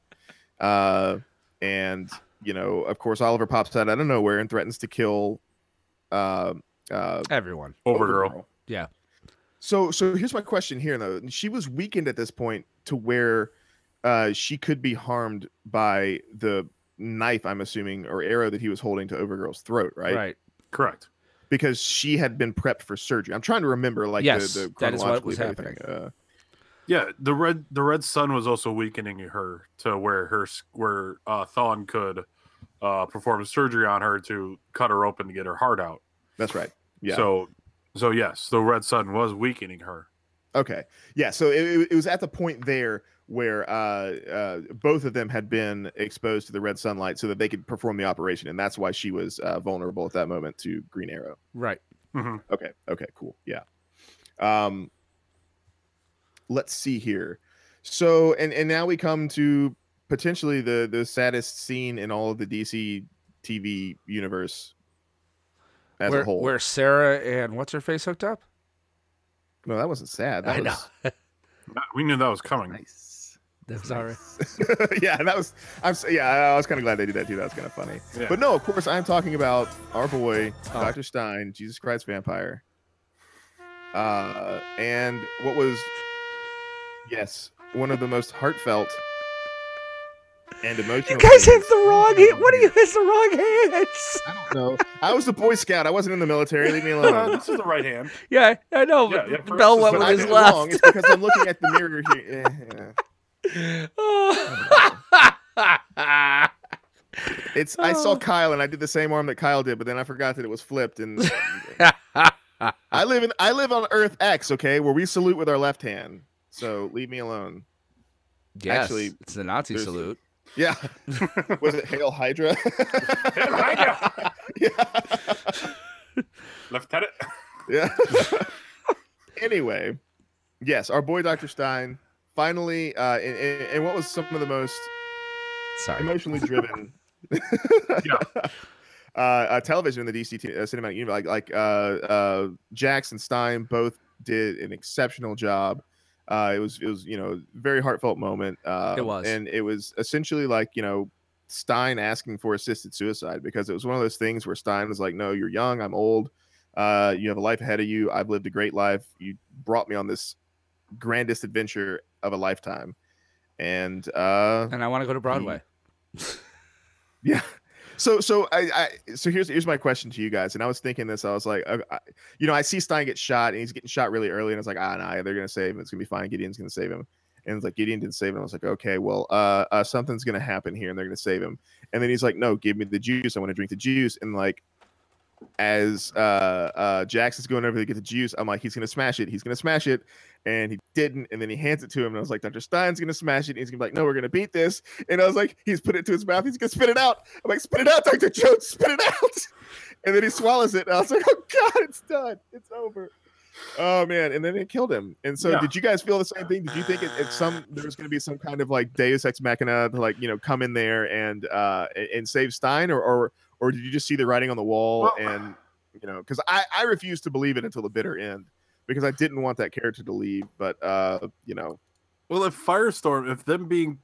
Uh, And, you know, of course, Oliver pops out out of nowhere and threatens to kill uh, uh, everyone. Overgirl. Overgirl. Yeah. So so here's my question here, though. She was weakened at this point to where uh, she could be harmed by the knife, I'm assuming, or arrow that he was holding to Overgirl's throat, right? Right. Correct. Because she had been prepped for surgery. I'm trying to remember, like, yes, the, the chronologically that is what was happening. Uh, yeah, the red the red sun was also weakening her to where her where uh, Thawne could uh, perform surgery on her to cut her open to get her heart out. That's right. Yeah. So so yes, the red sun was weakening her. Okay. Yeah. So it it was at the point there where uh, uh, both of them had been exposed to the red sunlight so that they could perform the operation. And that's why she was uh, vulnerable at that moment to Green Arrow. Right. Mm-hmm. Okay. Okay, cool. Yeah. Um, let's see here. So, and, and now we come to potentially the, the saddest scene in all of the D C T V universe as where, a whole. Where Sarah and what's-her-face hooked up? No, that wasn't sad. That I was... know. We knew that was coming. Nice. That was alright. Yeah, that was. I'm. Yeah, I was kind of glad they did that too. That was kind of funny. Yeah. But no, of course, I'm talking about our boy, oh. Doctor Stein, Jesus Christ Vampire. Uh, and what was, yes, one of the most heartfelt and emotional. You guys have the wrong hand. What are you? It's the wrong hands. I don't know. I was a Boy Scout. I wasn't in the military. Leave me alone. Uh, this is the right hand. Yeah, I know. Yeah, yeah, Bell went with his left. Wrong. It's because I'm looking at the mirror here. Yeah. Oh. It's I saw Kyle and I did the same arm that Kyle did, but then I forgot that it was flipped. And I live in I live on Earth-X, okay, where we salute with our left hand. So leave me alone. Yes, actually, it's the Nazi salute. Yeah, was it Hail Hydra? Hail Hydra. Yeah. Lieutenant. Yeah. Anyway, yes, our boy Doctor Stein. Finally, uh, and, and what was some of the most Sorry. emotionally driven yeah. uh, uh, television in the D C t- uh, cinematic universe? Like, like uh, uh, Jax and Stein both did an exceptional job. Uh, it was, it was, you know, very heartfelt moment. Uh, it was, and it was essentially like, you know, Stein asking for assisted suicide, because it was one of those things where Stein was like, "No, you're young. I'm old. Uh, you have a life ahead of you. I've lived a great life. You brought me on this grandest adventure of a lifetime, and uh and I want to go to Broadway." Yeah. So so I, I so here's here's my question to you guys, and I was thinking this. I was like, I, I, you know I see Stein get shot, and he's getting shot really early, and I was like, ah nah, they're gonna save him, it's gonna be fine, Gideon's gonna save him. And it's like, Gideon didn't save him. I was like, okay, well, uh, uh something's gonna happen here and they're gonna save him. And then he's like, no, give me the juice, I want to drink the juice. And like, as uh uh Jackson's going over to get the juice, I'm like, he's gonna smash it he's gonna smash it, and he didn't. And then he hands it to him, and I was like, Doctor Stein's gonna smash it, and he's gonna be like, no, we're gonna beat this. And I was like, he's put it to his mouth, he's gonna spit it out. I'm like, spit it out, Doctor Jones, spit it out. And then he swallows it, and I was like, oh god, it's done, it's over. Oh man. And then it killed him. And so yeah. Did you guys feel the same thing? Did you think it, it some there was going to be some kind of like Deus Ex Machina to, like, you know, come in there and uh and save Stein, or or or did you just see the writing on the wall? Well, and you know, because I I refused to believe it until the bitter end, because I didn't want that character to leave. But uh you know, well, if Firestorm, if them being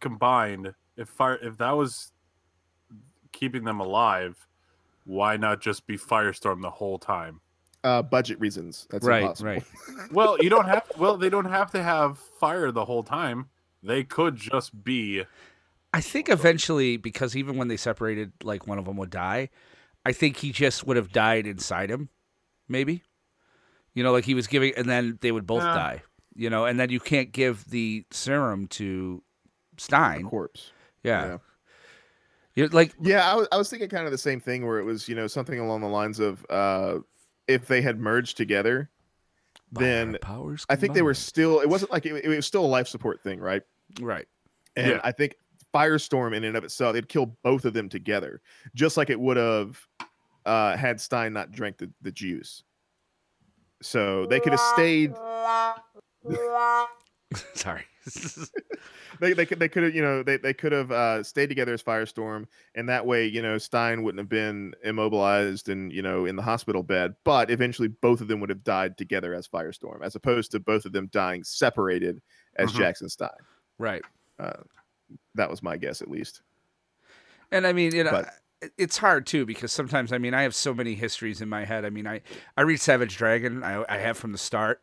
combined, if fire if that was keeping them alive, why not just be Firestorm the whole time? Uh, budget reasons. That's right, impossible. Right. Well, you don't have. To, well, they don't have to have fire the whole time. They could just be. I think eventually, because even when they separated, like, one of them would die. I think he just would have died inside him, maybe. You know, like he was giving, and then they would both yeah. die. You know, and then you can't give the serum to Stein. The corpse. Yeah. yeah. You're like, yeah, I was, I was thinking kind of the same thing, where it was, you know, something along the lines of. Uh, If they had merged together, By then powers I think they were still. It wasn't like it, it was still a life support thing, right? Right. And yeah. I think Firestorm, in and of itself, it'd kill both of them together, just like it would have uh, had Stein not drank the, the juice. So they could have stayed. Sorry. they they could they could have you know they they could have uh, stayed together as Firestorm, and that way, you know, Stein wouldn't have been immobilized and, you know, in the hospital bed. But eventually both of them would have died together as Firestorm, as opposed to both of them dying separated as mm-hmm. Jackson Stein. Right. Uh, that was my guess, at least. And I mean, it, but, uh, it's hard too, because sometimes, I mean, I have so many histories in my head. I mean, I, I read Savage Dragon. I, I have from the start.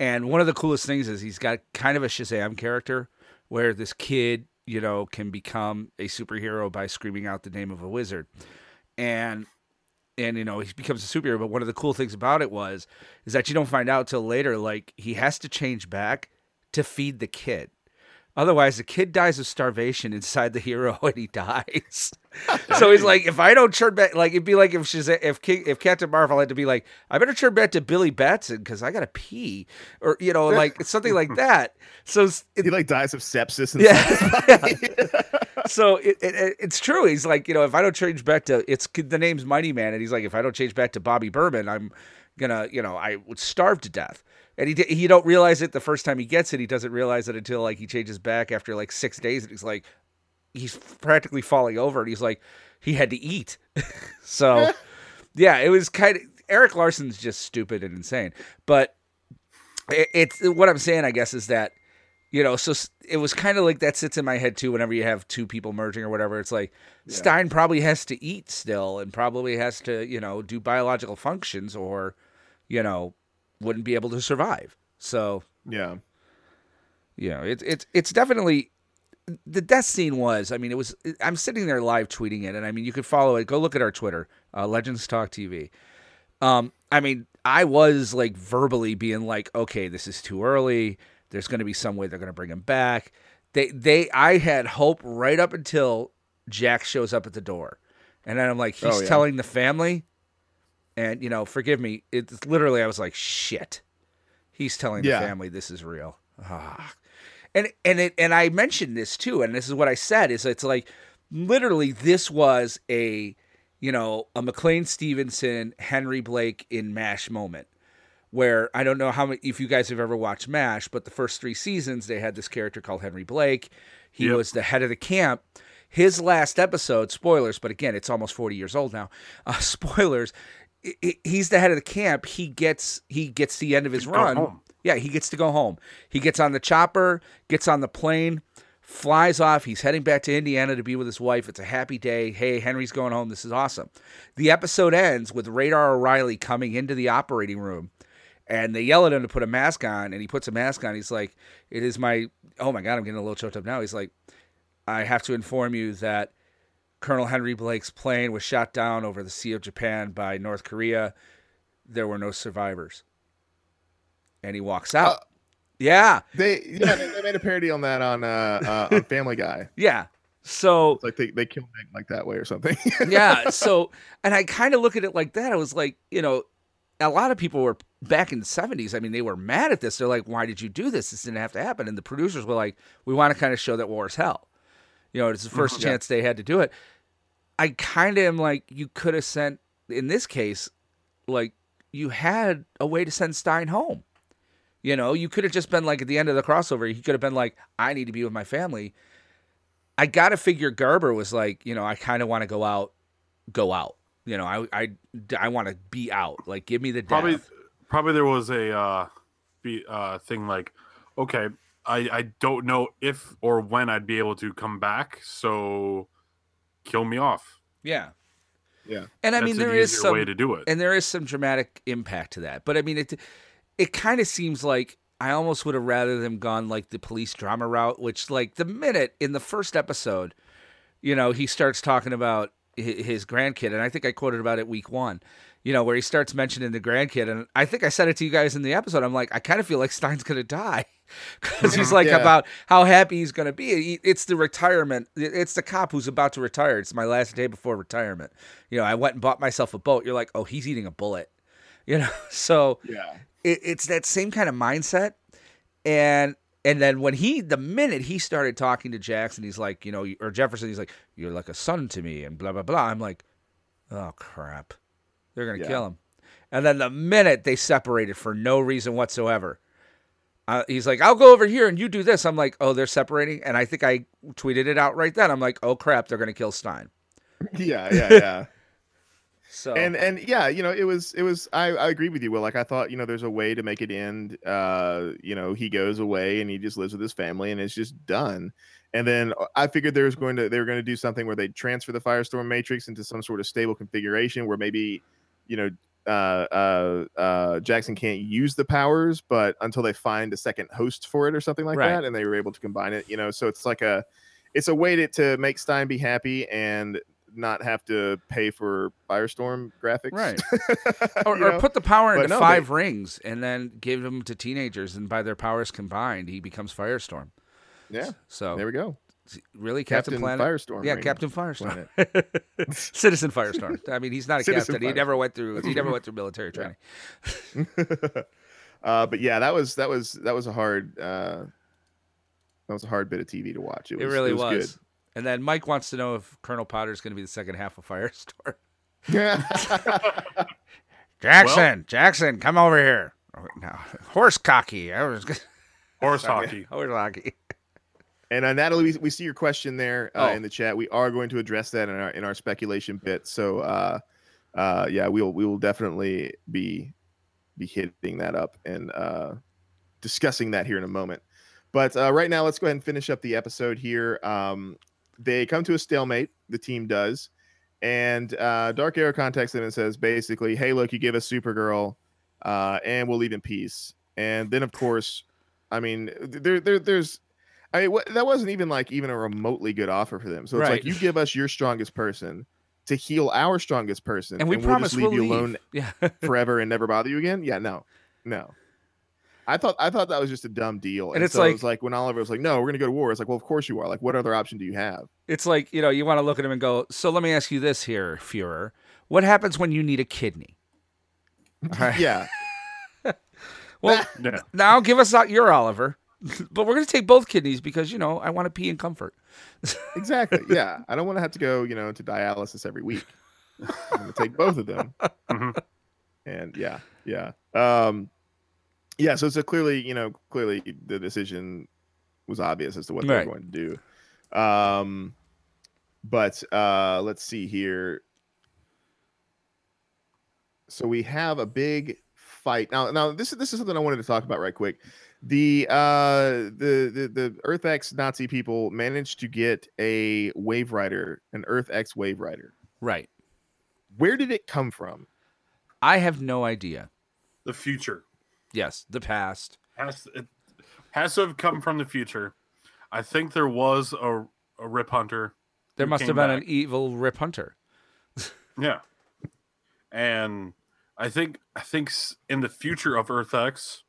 And one of the coolest things is he's got kind of a Shazam character where this kid, you know, can become a superhero by screaming out the name of a wizard. And, and, you know, he becomes a superhero. But one of the cool things about it was, is that you don't find out till later, like he has to change back to feed the kid. Otherwise, the kid dies of starvation inside the hero, and he dies. So he's like, if I don't turn back, like it'd be like if she's if King, if Captain Marvel had to be like, I better turn back to Billy Batson because I gotta pee, or you know, like something like that. So it, he like dies of sepsis. And yeah. So it, it it's true. He's like, you know, if I don't change back to it's the name's Mighty Man, and he's like, if I don't change back to Bobby Burman, I'm gonna, you know, I would starve to death. And he he don't realize it the first time he gets it. He doesn't realize it until like he changes back after like six days, and he's like, he's practically falling over, and he's like, he had to eat. So, yeah, it was kind of Eric Larson's just stupid and insane. But it, it's what I'm saying, I guess, is that you know, so it was kind of like that sits in my head too. Whenever you have two people merging or whatever, it's like yeah. Stein probably has to eat still, and probably has to you know do biological functions, or you know. Wouldn't be able to survive. So yeah, you know, it's it's it's definitely the death scene was. I mean, it was. I'm sitting there live tweeting it, and I mean, you could follow it. Go look at our Twitter, uh, Legends Talk T V. Um, I mean, I was like verbally being like, okay, this is too early. There's going to be some way they're going to bring him back. They they I had hope right up until Jack shows up at the door, and then I'm like, he's oh, yeah. telling the family. And, you know, forgive me, it's literally, I was like, shit, he's telling the yeah. family this is real. Ah. And and it and I mentioned this, too, and this is what I said, is it's like, literally, this was a, you know, a McLean Stevenson, Henry Blake in MASH moment, where I don't know how many, if you guys have ever watched MASH, but the first three seasons, they had this character called Henry Blake. He yep. was the head of the camp. His last episode, spoilers, but again, it's almost forty years old now, uh, spoilers, he's the head of the camp. He gets he gets the end of his run. Yeah, he gets to go home. He gets on the chopper, gets on the plane, flies off. He's heading back to Indiana to be with his wife. It's a happy day. Hey, Henry's going home. This is awesome. The episode ends with Radar O'Reilly coming into the operating room, and they yell at him to put a mask on, and he puts a mask on. He's like, it is my, oh my God, I'm getting a little choked up now. He's like, I have to inform you that Colonel Henry Blake's plane was shot down over the Sea of Japan by North Korea. There were no survivors. And he walks out. Uh, yeah. They yeah they made a parody on that on, uh, uh, on Family Guy. Yeah. So it's like they, they killed Nick like that way or something. Yeah. So, and I kind of look at it like that. I was like, you know, a lot of people were back in the seventies. I mean, they were mad at this. They're like, why did you do this? This didn't have to happen. And the producers were like, we want to kind of show that war is hell. You know, it's the first yeah. chance they had to do it. I kind of am like, you could have sent, in this case, like, you had a way to send Stein home. You know, you could have just been like, at the end of the crossover, he could have been like, I need to be with my family. I got to figure Garber was like, you know, I kind of want to go out, go out. You know, I I, I want to be out. Like, give me the death. Probably, probably there was a uh, be, uh, thing like, okay, I, I don't know if or when I'd be able to come back, so... kill me off. Yeah. Yeah. And I mean, there is some way to do it. And there is some dramatic impact to that. But I mean, it, it kind of seems like I almost would have rather them gone like the police drama route, which like the minute in the first episode, you know, he starts talking about his, his grandkid. And I think I quoted about it week one, you know, where he starts mentioning the grandkid. And I think I said it to you guys in the episode. I'm like, I kind of feel like Stein's going to die. Because he's like yeah. about how happy he's going to be. He, it's the retirement. It's the cop who's about to retire. It's my last day before retirement. You know, I went and bought myself a boat. You're like, oh, he's eating a bullet. You know, so yeah. it, it's that same kind of mindset. And and then when he, the minute he started talking to Jackson, he's like, you know, or Jefferson, he's like, you're like a son to me and blah, blah, blah. I'm like, oh, crap. They're going to yeah. kill him. And then the minute they separated for no reason whatsoever. Uh, he's like, I'll go over here and you do this. I'm like, oh, they're separating. And I think I tweeted it out right then. I'm like, oh, crap, they're going to kill Stein. Yeah, yeah, yeah. So and and yeah, you know, it was it was I, I agree with you, Will. Like I thought, you know, there's a way to make it end. Uh, you know, he goes away and he just lives with his family and it's just done. And then I figured there was going to they were going to do something where they transfer the Firestorm Matrix into some sort of stable configuration where maybe, you know, uh, uh, uh, Jackson can't use the powers, but until they find a second host for it or something like right. that, and they were able to combine it, you know. So it's like a it's a way to, to make Stein be happy and not have to pay for Firestorm graphics, right? or, or put the power into no, five they... rings and then give them to teenagers, and by their powers combined, he becomes Firestorm. Yeah. So there we go. Really, Captain, Captain Planet? Firestorm. Yeah, ring. Captain Firestorm. Citizen Firestorm. I mean, he's not a Citizen captain. Firestorm. He never went through. He never went through military training. Yeah. uh, but yeah, that was that was that was a hard uh, that was a hard bit of T V to watch. It, was, it really it was. was. Good. And then Mike wants to know if Colonel Potter's going to be the second half of Firestorm. Yeah. Jackson, well, Jackson, come over here. Oh, no. Horse cocky. I was gonna... Horse Sorry. hockey. Horse hockey. And uh, Natalie, we, we see your question there uh, oh. in the chat. We are going to address that in our in our speculation bit. So, uh, uh, yeah, we will we will definitely be be hitting that up and uh, discussing that here in a moment. But uh, right now, let's go ahead and finish up the episode here. Um, they come to a stalemate. The team does, and uh, Dark Arrow contacts them and says, basically, "Hey, look, you give us Supergirl, uh, and we'll leave in peace." And then, of course, I mean, there there there's. I mean, what, that wasn't even like even a remotely good offer for them. So it's right. like you give us your strongest person to heal our strongest person, and we and promise we'll just leave we'll you leave. alone yeah. forever and never bother you again. Yeah, no, no. I thought I thought that was just a dumb deal, and, and it's so like, it was like when Oliver was like, "No, we're gonna go to war." It's like, well, of course you are. Like, what other option do you have? It's like, you know, you want to look at him and go, "So let me ask you this here, Fuhrer. What happens when you need a kidney?" All right. Yeah. Well, no. Now give us out your Oliver. But we're going to take both kidneys because, you know, I want to pee in comfort. Exactly. Yeah. I don't want to have to go, you know, to dialysis every week. I'm going to take both of them. Mm-hmm. And yeah. Yeah. Um, yeah. So it's so clearly, you know, clearly the decision was obvious as to what right. they were going to do. Um, but uh, let's see here. So we have a big fight. Now, now this is, this is something I wanted to talk about right quick. The uh the, the the Earth-X Nazi people managed to get a wave rider, an Earth-X wave rider. Right. Where did it come from? I have no idea. The future. Yes, the past. Has, it has to have come from the future. I think there was a, a Rip Hunter. There must have been back. an evil Rip Hunter. Yeah. And I think I think in the future of Earth-X,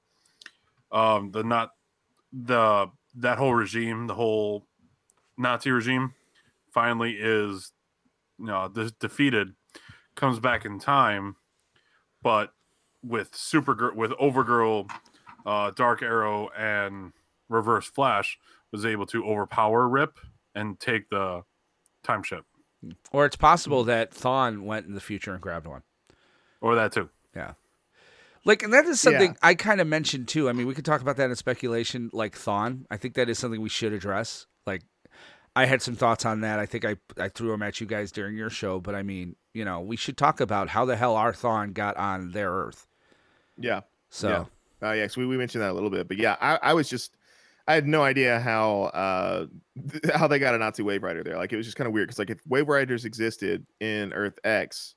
Um, the not the that whole regime, the whole Nazi regime, finally is, you know, this defeated, comes back in time, but with Supergirl, with Overgirl, uh, Dark Arrow, and Reverse Flash was able to overpower Rip and take the time ship. Or it's possible that Thawne went in the future and grabbed one. Or that too. Yeah. Like, and that is something yeah. I kind of mentioned, too. I mean, we could talk about that in speculation, like Thawne. I think that is something we should address. Like, I had some thoughts on that. I think I, I threw them at you guys during your show. But, I mean, you know, we should talk about how the hell our Thawne got on their Earth. Yeah. So. Yeah, uh, yeah so we, we mentioned that a little bit. But, yeah, I, I was just, I had no idea how uh, th- how they got a Nazi Wave Rider there. Like, it was just kind of weird. Because, like, if Wave Riders existed in Earth-X,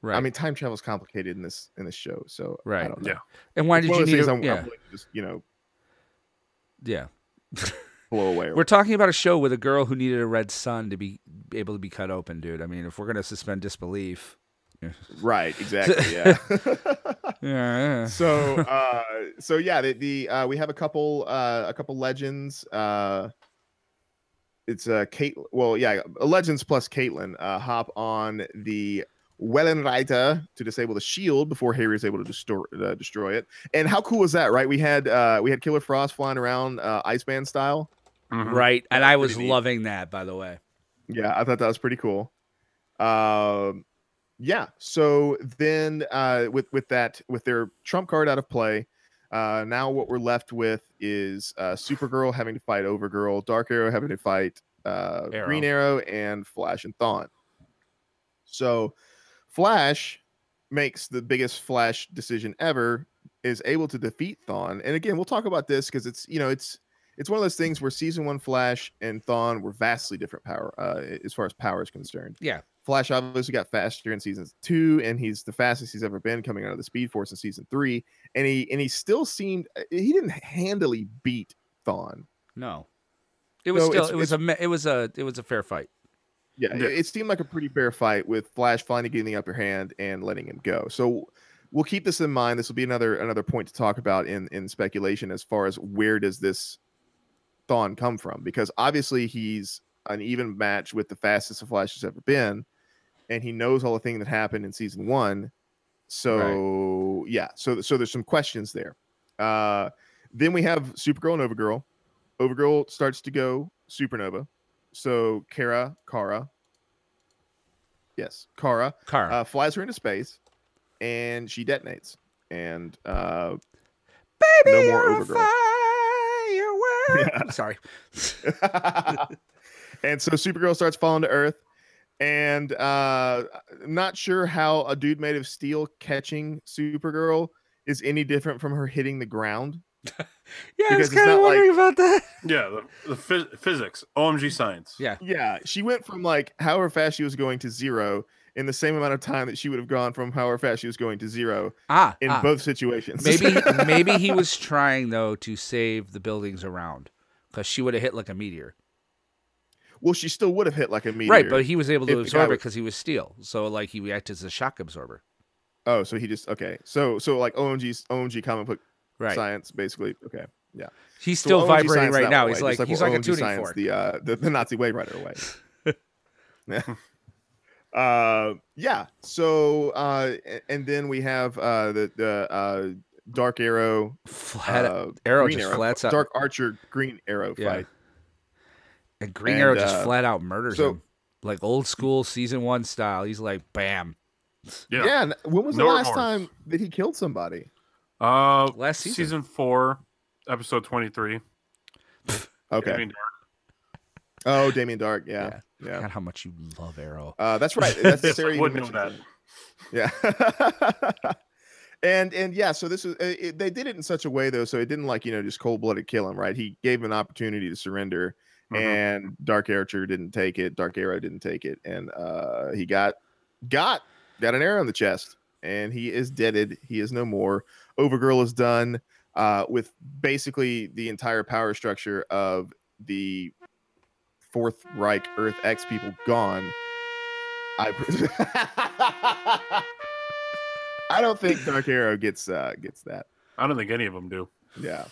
right. I mean, time travel is complicated in this in this show, so right. I don't know. Yeah. And why did you need? A, I'm, yeah. I'm just, you know. Yeah. Blow away. We're talking about a show with a girl who needed a red sun to be able to be cut open, dude. I mean, if we're gonna suspend disbelief. Right. Exactly. Yeah. yeah, yeah. So, uh, so yeah, the, the uh, we have a couple uh, a couple legends. Uh, it's a uh, Kate. Well, yeah, legends plus Caitlin uh, hop on the Wellenreiter to disable the shield before Harry is able to destroy, uh, destroy it. And how cool was that, right? We had uh, we had Killer Frost flying around uh, Iceman style. Mm-hmm. Right, and I was neat. loving that, by the way. Yeah, I thought that was pretty cool. Uh, yeah, so then uh, with, with that, with their trump card out of play, uh, now what we're left with is uh, Supergirl having to fight Overgirl, Dark Arrow having to fight uh, Arrow. Green Arrow, and Flash and Thawne. So... Flash makes the biggest Flash decision ever, is able to defeat Thawne. And again, we'll talk about this because it's, you know, it's it's one of those things where season one Flash and Thawne were vastly different power uh, as far as power is concerned. Yeah. Flash obviously got faster in season two, and he's the fastest he's ever been coming out of the Speed Force in season three. And he and he still seemed he didn't handily beat Thawne. No, it was so still it's, it was a it was a it was a fair fight. Yeah, yeah, it seemed like a pretty fair fight with Flash finally getting the upper hand and letting him go. So we'll keep this in mind. This will be another another point to talk about in in speculation as far as where does this Thawne come from, because obviously he's an even match with the fastest the Flash has ever been. And he knows all the thing that happened in season one. So right. yeah, so so there's some questions there. Uh, then we have Supergirl and Overgirl. Overgirl starts to go supernova. So Kara, Kara, yes, Kara, Kara. Uh, flies her into space, and she detonates. And uh, baby, no more you're Overgirl. A firework. Yeah. Sorry. And so Supergirl starts falling to Earth. And uh, not sure how a dude made of steel catching Supergirl is any different from her hitting the ground. yeah, because I was kind of wondering like... about that. Yeah, the, the phys- physics, O M G science. Yeah, yeah. She went from like however fast she was going to zero in the same amount of time that she would have gone from however fast she was going to zero. Ah, in ah. both situations. Maybe, maybe he was trying though to save the buildings around, because she would have hit like a meteor. Well, she still would have hit like a meteor. Right, but he was able to absorb it because he was steel. So, like, he acted as a shock absorber. Oh, so he just... Okay. So, so like, O M G comic book right. science, basically. Okay, yeah. He's still so vibrating right now. He's like, like he's well, like O M G a tuning science, fork. The, uh, the, the Nazi Wave Rider away. yeah. Uh, yeah. So, uh, and then we have uh, the... the uh, Dark Arrow... Flat, uh, arrow just arrow, flats out. Dark Archer, Green Arrow yeah. fight. And Green and, Arrow just uh, flat out murders so, him, like old school season one style. He's like, bam. Yeah. yeah when was no the last remorse. time that he killed somebody? Uh, last season, season four, episode twenty-three. okay. Damien Dark. Oh, Damien Dark. Yeah. yeah. yeah. I forgot how much you love Arrow. Uh, that's right. That's yes, Sarah I wouldn't know that. Yeah. And and yeah, so this was it, they did it in such a way though, so it didn't like you know just cold blooded kill him, right? He gave him an opportunity to surrender. And mm-hmm. Dark Archer didn't take it. Dark Arrow didn't take it, and uh, he got got got an arrow in the chest, and he is deaded. He is no more. Overgirl is done uh, with basically the entire power structure of the Fourth Reich Earth-X people gone. I I don't think Dark Arrow gets uh, gets that. I don't think any of them do. Yeah.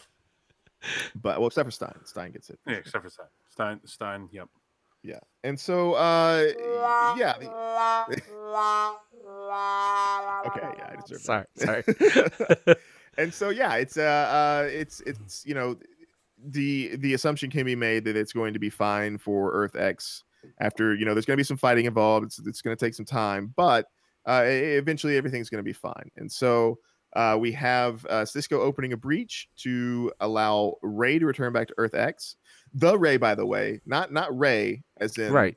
But well, except for Stein, Stein gets it. Yeah, except for Stein, Stein, Stein. Yep. Yeah, and so, uh, yeah. okay, yeah, I deserve. Sorry, that. sorry. And so, yeah, it's uh, uh, it's it's you know, the the assumption can be made that it's going to be fine for Earth X after you know there's going to be some fighting involved. It's it's going to take some time, but uh, eventually everything's going to be fine, and so. Uh, we have uh, Cisco opening a breach to allow Ray to return back to Earth X. The Ray, by the way, not not Ray as in right.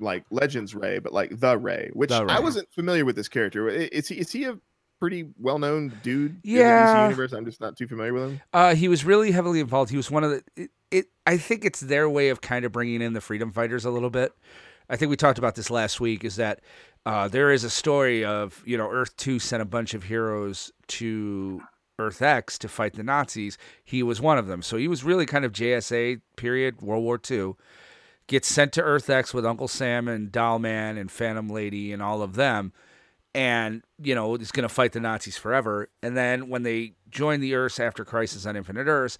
like Legends Ray, but like the Ray, which the Ray. I wasn't familiar with this character. Is he is he a pretty well known dude? Yeah. In the D C universe? I'm just not too familiar with him. Uh, he was really heavily involved. He was one of the. It, it I think it's their way of kind of bringing in the Freedom Fighters a little bit. I think we talked about this last week. Is that Uh, there is a story of, you know, Earth two sent a bunch of heroes to Earth-X to fight the Nazis. He was one of them. So he was really kind of J S A period, World War Two. Gets sent to Earth-X with Uncle Sam and Dollman and Phantom Lady and all of them. And, you know, he's going to fight the Nazis forever. And then when they joined the Earth after Crisis on Infinite Earths,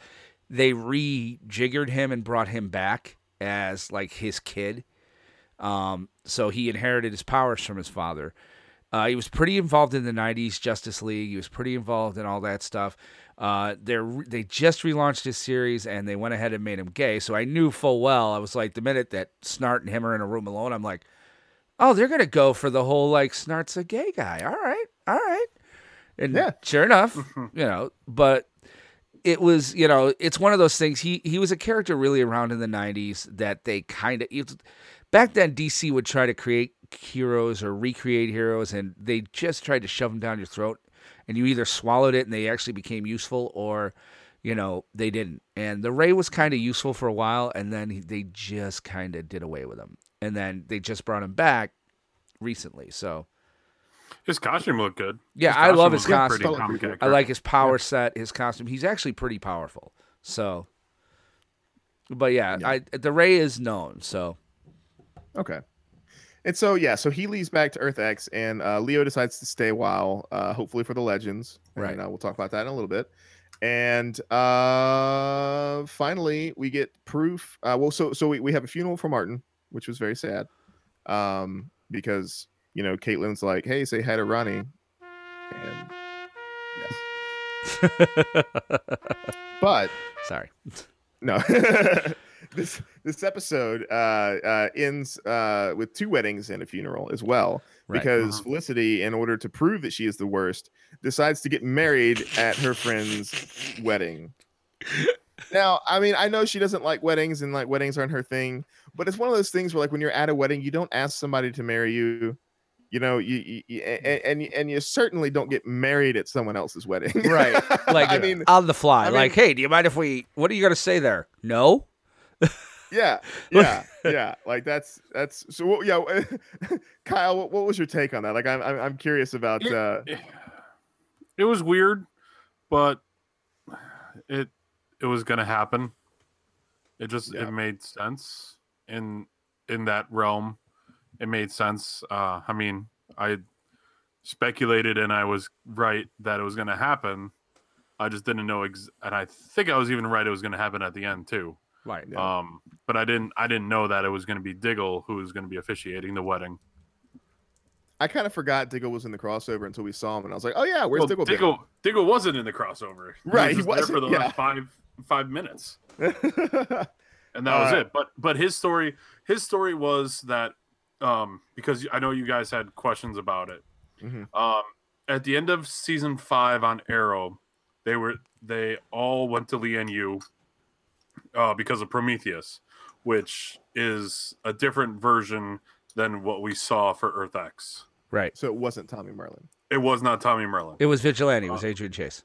they rejiggered him and brought him back as, like, his kid. Um, so he inherited his powers from his father. Uh, he was pretty involved in the nineties Justice League. He was pretty involved in all that stuff. Uh, they they just relaunched his series and they went ahead and made him gay. So I knew full well, I was like, the minute that Snart and him are in a room alone, I'm like, oh, they're going to go for the whole, like, Snart's a gay guy. All right. All right. And yeah. sure enough, you know, but it was, you know, it's one of those things. He, he was a character really around in the nineties that they kind of, back then, D C would try to create make heroes or recreate heroes, and they just tried to shove them down your throat, and you either swallowed it and they actually became useful, or, you know, they didn't. And the Ray was kind of useful for a while, and then he, they just kind of did away with him. And then they just brought him back recently, so... His costume looked good. Yeah, I love his costume. I like his power set, his costume. He's actually pretty powerful. So, but yeah, yeah. I, the Ray is known. So, okay, and so yeah, so he leads back to Earth-X, and uh, Leo decides to stay a while, uh, hopefully for the Legends. Right, and, uh, we'll talk about that in a little bit. And uh, finally, we get proof. Uh, well, so so we, we have a funeral for Martin, which was very sad, um, because. You know, Caitlin's like, hey, say hi to Ronnie. And yes. But sorry. No. this this episode uh, uh, ends uh, with two weddings and a funeral as well. Right. Because uh-huh. Felicity, in order to prove that she is the worst, decides to get married at her friend's wedding. Now, I mean, I know she doesn't like weddings and like weddings aren't her thing, but it's one of those things where like when you're at a wedding, you don't ask somebody to marry you. You know, you, you and, and and you certainly don't get married at someone else's wedding, right? Like, I mean, on the fly, I mean, like, hey, do you mind if we? What are you gonna say there? No. Yeah, yeah, yeah. Like that's that's so. What, yeah, Kyle, what, what was your take on that? Like, I'm I'm, I'm curious about. It, uh... it was weird, but it it was gonna happen. It just yeah. it made sense in in that realm. It made sense. Uh, I mean, I speculated and I was right that it was going to happen. I just didn't know, ex- and I think I was even right it was going to happen at the end too. Right. Yeah. Um, but I didn't. I didn't know that it was going to be Diggle who was going to be officiating the wedding. I kind of forgot Diggle was in the crossover until we saw him, and I was like, oh yeah, where's well, Diggle? Diggle, been? Diggle wasn't in the crossover. Right. He was, he was there for the yeah. last five five minutes, and that All was right. it. But but his story his story was that. Um, because I know you guys had questions about it. Mm-hmm. Um, at the end of season five on Arrow, they were they all went to Lee and you uh, because of Prometheus, which is a different version than what we saw for Earth-X. Right. So it wasn't Tommy Merlin. It was not Tommy Merlin. It was Vigilante. It was um, Adrian Chase.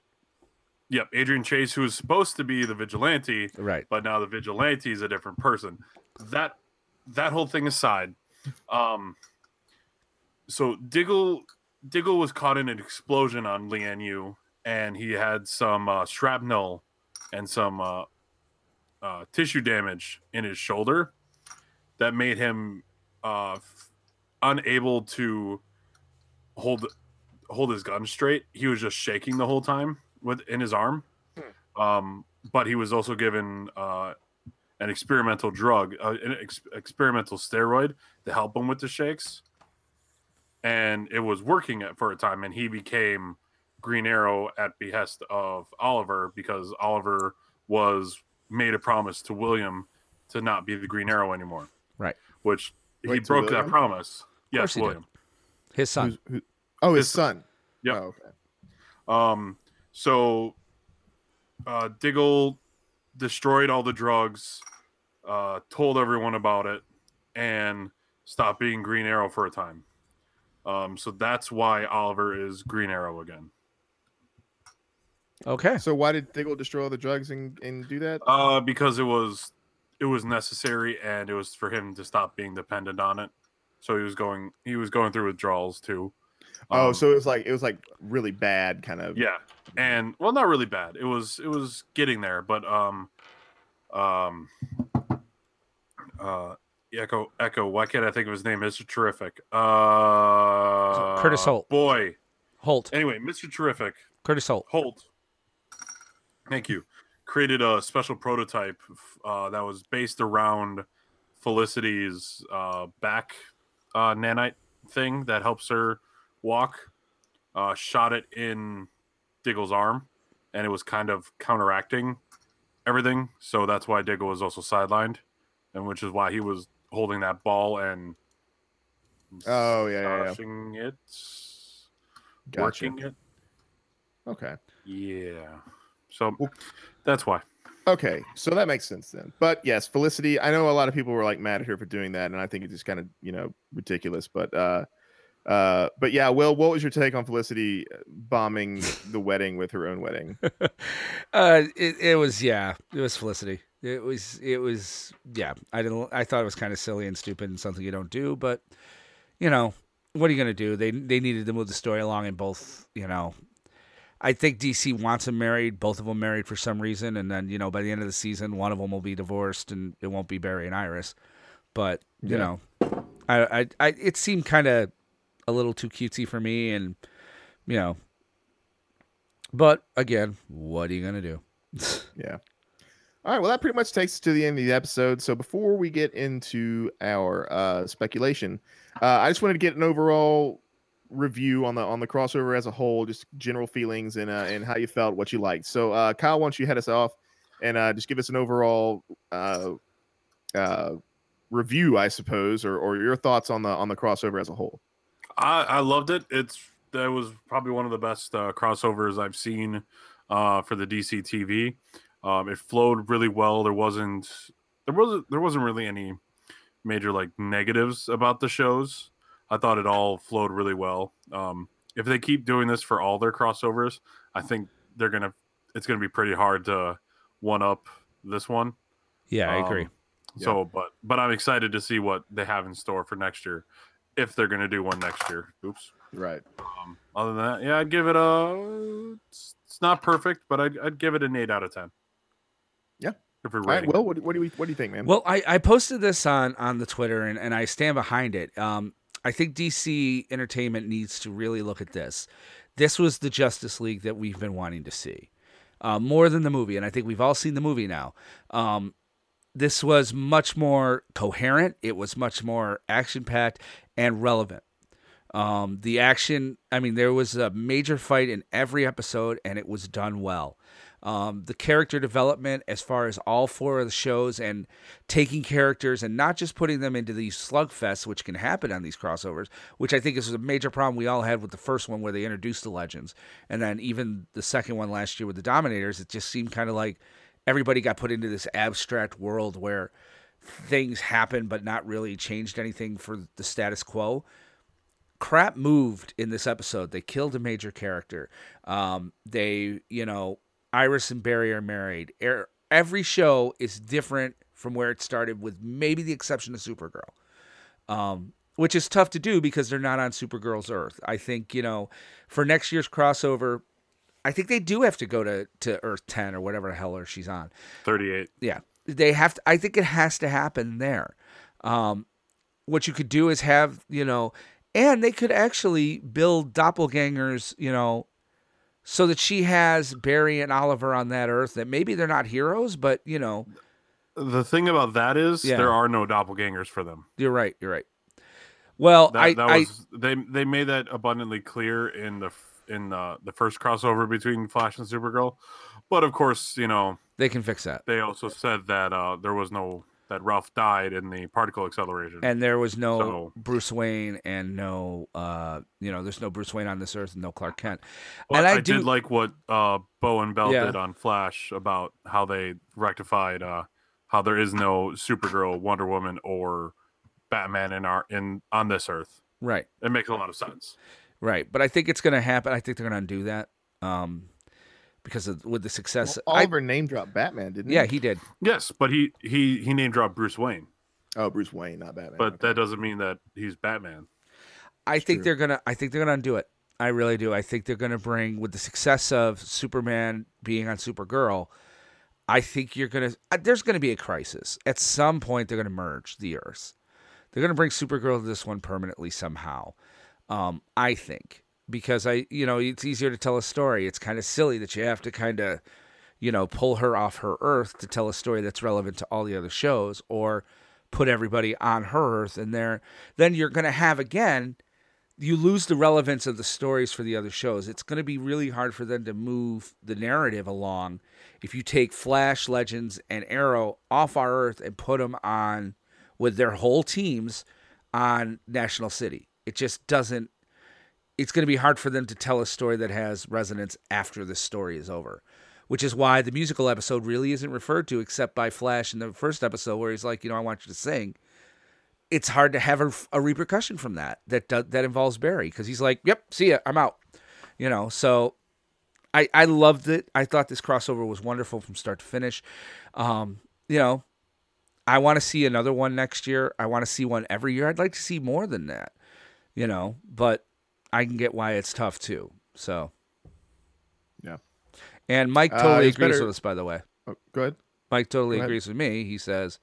Yep, Adrian Chase, who was supposed to be the Vigilante. Right. But now the Vigilante is a different person. That that whole thing aside. Um, so Diggle Diggle was caught in an explosion on Lian Yu, and he had some uh, shrapnel and some uh, uh, tissue damage in his shoulder that made him uh, f- unable to hold hold his gun straight. He was just shaking the whole time with in his arm. Hmm. Um, but he was also given. Uh, An experimental drug, uh, an ex- experimental steroid to help him with the shakes, and it was working for a time. And he became Green Arrow at behest of Oliver because Oliver was made a promise to William to not be the Green Arrow anymore. Right. Which Wait, he broke William? that promise. Yes, William, his son. Who's, who, oh, his, his son. son. Yeah. Oh, okay. Um. So, uh, Diggle. Destroyed all the drugs, uh, told everyone about it, and stopped being Green Arrow for a time. Um, so that's why Oliver is Green Arrow again. Okay. So why did Diggle destroy all the drugs and, and do that? Uh, because it was it was necessary, and it was for him to stop being dependent on it. So he was going he was going through withdrawals too. Um, oh, so it was like it was like really bad kind of. Yeah. And well, not really bad. It was it was getting there, but um, um, uh, Echo Echo. Why can't I think of his name? Mister Terrific. Uh, Curtis Holt. Boy, Holt. Anyway, Mister Terrific. Curtis Holt. Holt. Thank you. Created a special prototype uh, that was based around Felicity's uh, back uh, nanite thing that helps her walk. Uh, shot it in. Diggle's arm, and it was kind of counteracting everything, so that's why Diggle was also sidelined, and which is why he was holding that ball and oh yeah, yeah, yeah. it, gotcha. working it. Okay, yeah. So well, that's why. Okay, so that makes sense then. But yes, Felicity, I know a lot of people were like mad at her for doing that, and I think it's just kind of, you know, ridiculous. But uh, uh, but yeah, Will, what was your take on Felicity bombing the wedding with her own wedding? uh, it, it was yeah, it was Felicity. It was it was yeah. I didn't. I thought it was kind of silly and stupid and something you don't do. But you know, what are you gonna do? They they needed to move the story along, and both, you know. I think D C wants them married. Both of them married for some reason, and then, you know, by the end of the season, one of them will be divorced, and it won't be Barry and Iris. But you yeah. know, I, I, I, it seemed kind of a little too cutesy for me, and you know. But again, what are you gonna do? Yeah. All right. Well, that pretty much takes us to the end of the episode. So before we get into our uh, speculation, uh, I just wanted to get an overall review on the on the crossover as a whole, just general feelings and uh, and how you felt, what you liked. So uh Kyle, why don't you head us off and uh just give us an overall uh uh review, I suppose, or or your thoughts on the on the crossover as a whole. I, I loved it. It's that was probably one of the best uh, crossovers I've seen uh for the D C T V. Um it flowed really well. There wasn't there wasn't there wasn't really any major like negatives about the shows. I thought it all flowed really well. Um, if they keep doing this for all their crossovers, I think they're gonna. It's gonna be pretty hard to one up this one. Yeah, um, I agree. So, yeah. but but I'm excited to see what they have in store for next year, if they're gonna do one next year. Oops. Right. Um, other than that, yeah, I'd give it a. It's, it's not perfect, but I'd, I'd give it an eight out of ten. Yeah. All right, Will, what, what do we what do you think, man? Well, I, I posted this on on the Twitter, and, and I stand behind it. Um. I think D C Entertainment needs to really look at this. This was the Justice League that we've been wanting to see, uh, more than the movie. And I think we've all seen the movie now. Um, this was much more coherent. It was much more action-packed and relevant. Um, the action, I mean, there was a major fight in every episode, and it was done well. Um, the character development as far as all four of the shows and taking characters and not just putting them into these slugfests, which can happen on these crossovers, which I think is a major problem we all had with the first one where they introduced the Legends. And then even the second one last year with the Dominators, it just seemed kind of like everybody got put into this abstract world where things happened but not really changed anything for the status quo. Crap moved in this episode. They killed a major character. Um, they, you know... Iris and Barry are married. Every show is different from where it started, with maybe the exception of Supergirl, um, which is tough to do because they're not on Supergirl's Earth. I think, you know, for next year's crossover, I think they do have to go to, to Earth ten or whatever the hell she's on. thirty-eight. Yeah. They have to, I think it has to happen there. Um, what you could do is have, you know, and they could actually build doppelgangers, you know, so that she has Barry and Oliver on that Earth that maybe they're not heroes, but, you know. The thing about that is yeah. there are no doppelgangers for them. You're right. You're right. Well, that, I, that I was, they they made that abundantly clear in the in the, the first crossover between Flash and Supergirl. But, of course, you know. They can fix that. They also said that uh, there was no, that Ralph died in the particle acceleration. And there was no so, Bruce Wayne and no, uh, you know, there's no Bruce Wayne on this Earth and no Clark Kent. Well, and I, I do... did like what uh, Bo and Bell yeah. did on Flash about how they rectified uh, how there is no Supergirl, Wonder Woman, or Batman in our in on this Earth. Right. It makes a lot of sense. Right. But I think it's going to happen. I think they're going to undo that. Um Because of, with the success, well, Oliver I, name dropped Batman, didn't he? Yeah, he did. Yes, but he he he name dropped Bruce Wayne. Oh, Bruce Wayne, not Batman. But okay. That doesn't mean that he's Batman. I That's think true. they're gonna. I think they're gonna undo it. I really do. I think they're gonna bring, with the success of Superman being on Supergirl, I think you're gonna. There's gonna be a crisis at some point. They're gonna merge the Earths. They're gonna bring Supergirl to this one permanently somehow. Um, I think. Because I, you know, it's easier to tell a story. It's kind of silly that you have to kind of, you know, pull her off her Earth to tell a story that's relevant to all the other shows, or put everybody on her Earth in there. Then you're going to have, again, you lose the relevance of the stories for the other shows. It's going to be really hard for them to move the narrative along if you take Flash, Legends, and Arrow off our Earth and put them on with their whole teams on National City. It just doesn't. It's going to be hard for them to tell a story that has resonance after the story is over, which is why the musical episode really isn't referred to except by Flash in the first episode where he's like, you know, I want you to sing. It's hard to have a, a repercussion from that that that involves Barry, because he's like, yep, see ya, I'm out. You know, so I, I loved it. I thought this crossover was wonderful from start to finish. Um, you know, I want to see another one next year. I want to see one every year. I'd like to see more than that, you know, but I can get why it's tough too. So, yeah. And Mike totally uh, agrees better... with us, by the way. Oh, go ahead. Mike totally go agrees ahead. with me. He says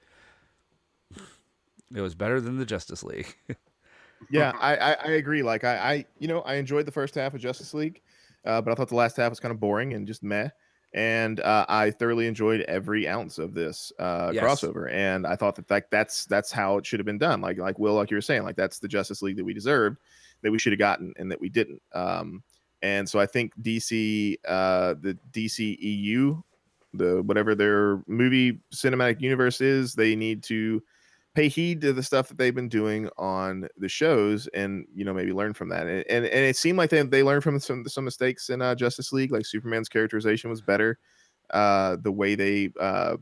it was better than the Justice League. Yeah, I, I, I agree. Like I, I, you know, I enjoyed the first half of Justice League, uh, but I thought the last half was kind of boring and just meh. And uh, I thoroughly enjoyed every ounce of this uh, yes. crossover. And I thought that, that that's that's how it should have been done. Like like Will, like you were saying, like that's the Justice League that we deserved, that we should have gotten, and that we didn't. Um, and so I think D C, uh, the D C E U, the whatever their movie cinematic universe is, they need to pay heed to the stuff that they've been doing on the shows, and you know, maybe learn from that. And and, and it seemed like they they learned from some some mistakes in uh, Justice League. Like Superman's characterization was better. Uh, the way they uh,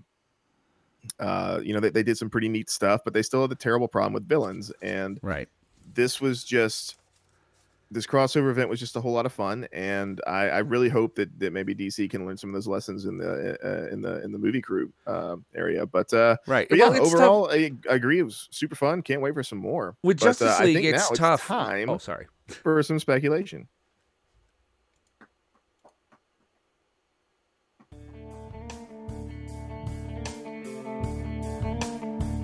uh, you know they, they did some pretty neat stuff, but they still had the terrible problem with villains. And right, this was just this crossover event was just a whole lot of fun. And I, I really hope that that maybe D C can learn some of those lessons in the, uh, in the, in the movie crew uh, area. But, uh, right. But yeah, well, overall, I, I agree. It was super fun. Can't wait for some more. With but, Justice uh, League, I think it's now tough. It's time oh, sorry. for some speculation.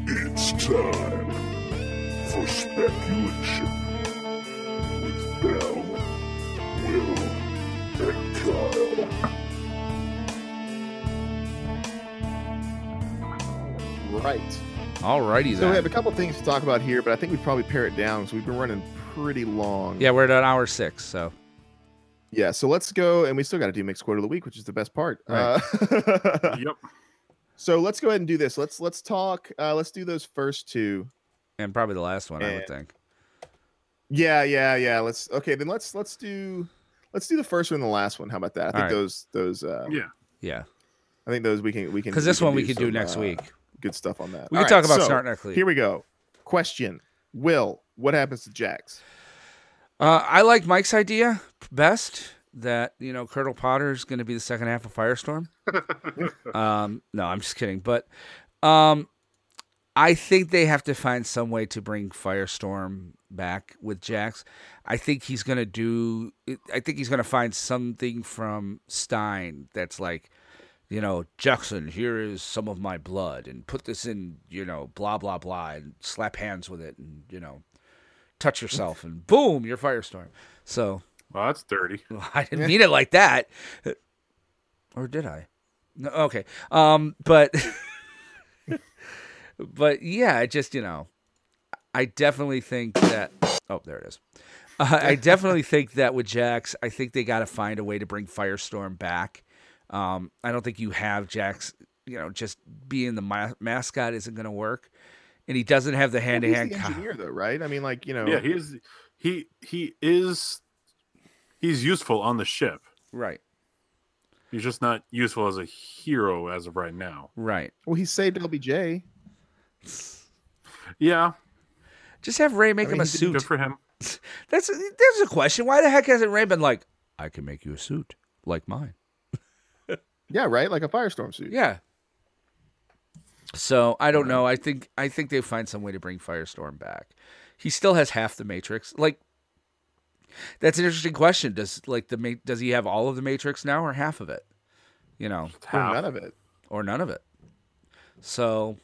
It's time for speculation. Bell, Will, and Kyle. Right. All righty then. So we have a couple things to talk about here, but I think we'd probably pare it down because we've been running pretty long. Yeah, we're at an hour six, so. Yeah, so let's go, and we still got to do Mixed Quote of the Week, which is the best part. Right. Uh, yep. So let's go ahead and do this. Let's let's talk. Uh, let's do those first two, and probably the last one, and I would think. Yeah, yeah, yeah. Let's okay. Then let's let's do let's do the first one and the last one. How about that? I think right. those those. Uh, yeah, yeah. I think those we can we can because this one we can do, some, do next uh, week. Good stuff on that. We All can right, talk about so, Snart next week. Here we go. Question: Will, what happens to Jax? Uh, I like Mike's idea best. That you know, Colonel Potter is going to be the second half of Firestorm. um, no, I'm just kidding. But um, I think they have to find some way to bring Firestorm back with Jax. I think he's gonna do. I think he's gonna find something from Stein that's like, you know, Jackson, here is some of my blood, and put this in, you know, blah blah blah, and slap hands with it, and you know, touch yourself, and boom, you're Firestorm. So, well, that's dirty. I didn't mean it like that, or did I? No, okay. Um, but, but yeah, just you know. I definitely think that. Oh, there it is. Uh, I definitely think that with Jax, I think they got to find a way to bring Firestorm back. Um, I don't think you have Jax. You know, just being the ma- mascot isn't going to work, and he doesn't have the hand to hand. He's the engineer, though, right? I mean, like you know, yeah, he is. He he is. He's useful on the ship, right? He's just not useful as a hero as of right now, right? Well, he saved L B J. Yeah. Just have Ray make I mean, him a suit. Good for him. That's there's a question. Why the heck hasn't Ray been like, I can make you a suit like mine? Yeah, right, like a Firestorm suit. Yeah. So I don't know. I think I think they find some way to bring Firestorm back. He still has half the Matrix. Like, that's an interesting question. Does like the does he have all of the Matrix now, or half of it? You know, or none of it, or none of it. So,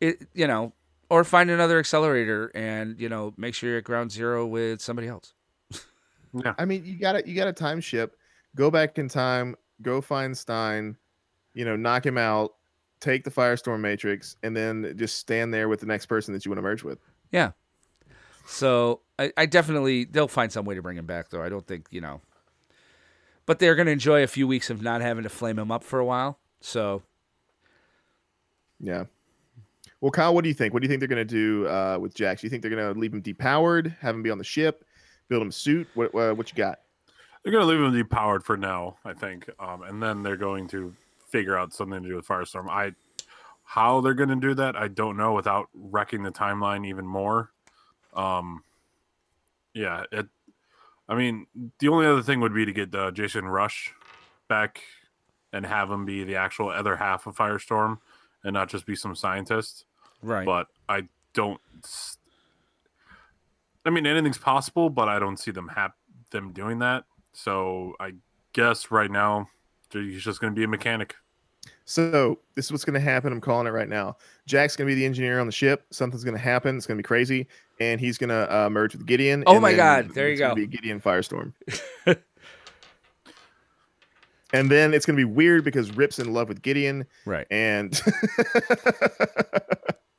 it you know. Or find another accelerator and, you know, make sure you're at ground zero with somebody else. Yeah. I mean, you gotta you gotta time ship, go back in time, go find Stein, you know, knock him out, take the Firestorm Matrix, and then just stand there with the next person that you want to merge with. Yeah. So I, I definitely they'll find some way to bring him back, though. I don't think, you know. But they're gonna enjoy a few weeks of not having to flame him up for a while. So yeah. Well, Kyle, what do you think? What do you think they're going to do uh, with Jax? Do you think they're going to leave him depowered, have him be on the ship, build him a suit? What, uh, what you got? They're going to leave him depowered for now, I think. Um, and then they're going to figure out something to do with Firestorm. I, how they're going to do that, I don't know without wrecking the timeline even more. Um, yeah, it. I mean, the only other thing would be to get uh, Jason Rush back and have him be the actual other half of Firestorm and not just be some scientist. Right. But I don't... I mean, anything's possible, but I don't see them hap- them doing that. So I guess right now, he's just going to be a mechanic. So this is what's going to happen. I'm calling it right now. Jack's going to be the engineer on the ship. Something's going to happen. It's going to be crazy. And he's going to uh, merge with Gideon. Oh, and my God. There you go. It's going to be Gideon Firestorm. And then it's going to be weird because Rip's in love with Gideon. Right. And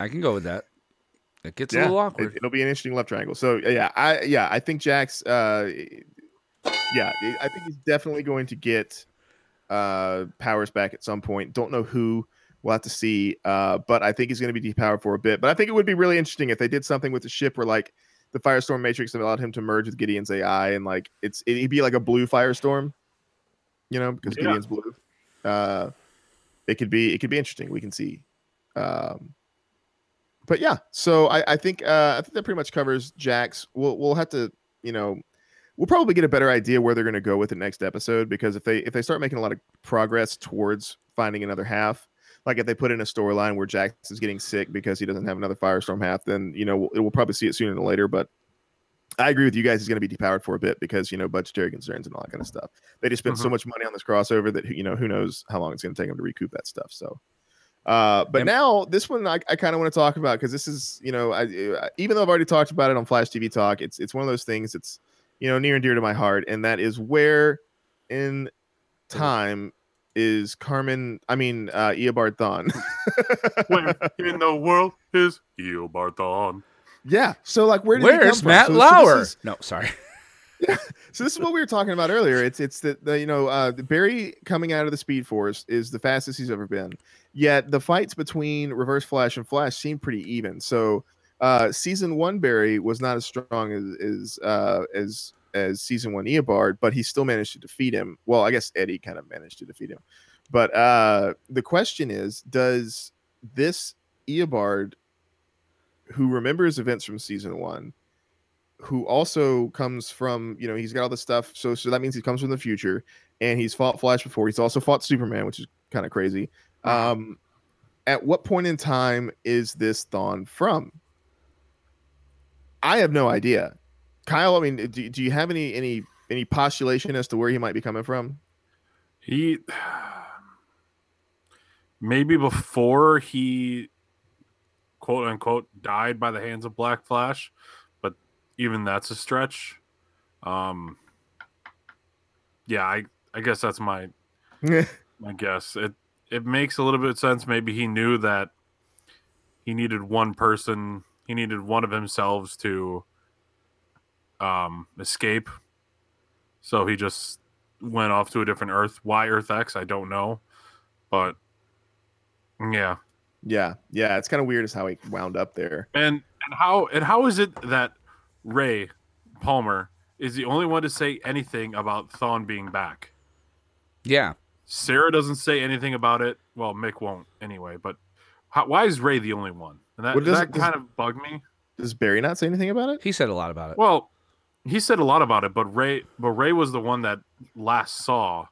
I can go with that. It gets yeah, a little awkward. It, it'll be an interesting love triangle. So yeah, I yeah I think Jax, uh, yeah I think he's definitely going to get uh, powers back at some point. Don't know who. We'll have to see. Uh, but I think he's going to be depowered for a bit. But I think it would be really interesting if they did something with the ship where like the Firestorm Matrix allowed him to merge with Gideon's A I, and like it's it'd be like a blue Firestorm, you know, because yeah. Gideon's blue. Uh, it could be it could be interesting. We can see. Um, But yeah, so I, I think uh, I think that pretty much covers Jax. We'll we'll have to, you know, we'll probably get a better idea where they're going to go with the next episode, because if they if they start making a lot of progress towards finding another half, like if they put in a storyline where Jax is getting sick because he doesn't have another Firestorm half, then you know we'll, we'll probably see it sooner than later. But I agree with you guys; he's going to be depowered for a bit because you know budgetary concerns and all that kind of stuff. They just spent mm-hmm. so much money on this crossover that you know who knows how long it's going to take them to recoup that stuff. So. Uh, but and now this one I, I kind of want to talk about, because this is, you know, I, I even though I've already talked about it on Flash T V Talk, it's it's one of those things that's, you know, near and dear to my heart, and that is where in time is Carmen? I mean, uh, Eobard Thawne. Where in the world is Eobard Thawne? Yeah. So like, where did where's he come Matt from? Lauer? So, so is, no, sorry. Yeah. So this is what we were talking about earlier. It's it's the, the you know uh, Barry coming out of the Speed Force is the fastest he's ever been. Yet the fights between Reverse Flash and Flash seem pretty even. So uh, season one Barry was not as strong as as, uh, as as season one Eobard, but he still managed to defeat him. Well, I guess Eddie kind of managed to defeat him. But uh, the question is, does this Eobard, who remembers events from season one, who also comes from, you know, he's got all this stuff. So, so that means he comes from the future, and he's fought Flash before. He's also fought Superman, which is kind of crazy. Um, at what point in time is this Thawne from? I have no idea. Kyle, I mean, do, do you have any, any, any postulation as to where he might be coming from? He, maybe before he quote unquote died by the hands of Black Flash. Even that's a stretch. Um, yeah, I, I guess that's my my guess. It it makes a little bit of sense. Maybe he knew that he needed one person. He needed one of himself to um, escape. So he just went off to a different Earth. Why Earth-X? I don't know. But yeah. Yeah, yeah. It's kind of weird as how he wound up there. And and how and how is it that Ray Palmer is the only one to say anything about Thawne being back? Yeah. Sarah doesn't say anything about it. Well, Mick won't anyway, but how, why is Ray the only one? And that, well, does, that does, kind of bugged me. Does Barry not say anything about it? He said a lot about it. Well, he said a lot about it, but Ray but Ray was the one that last saw.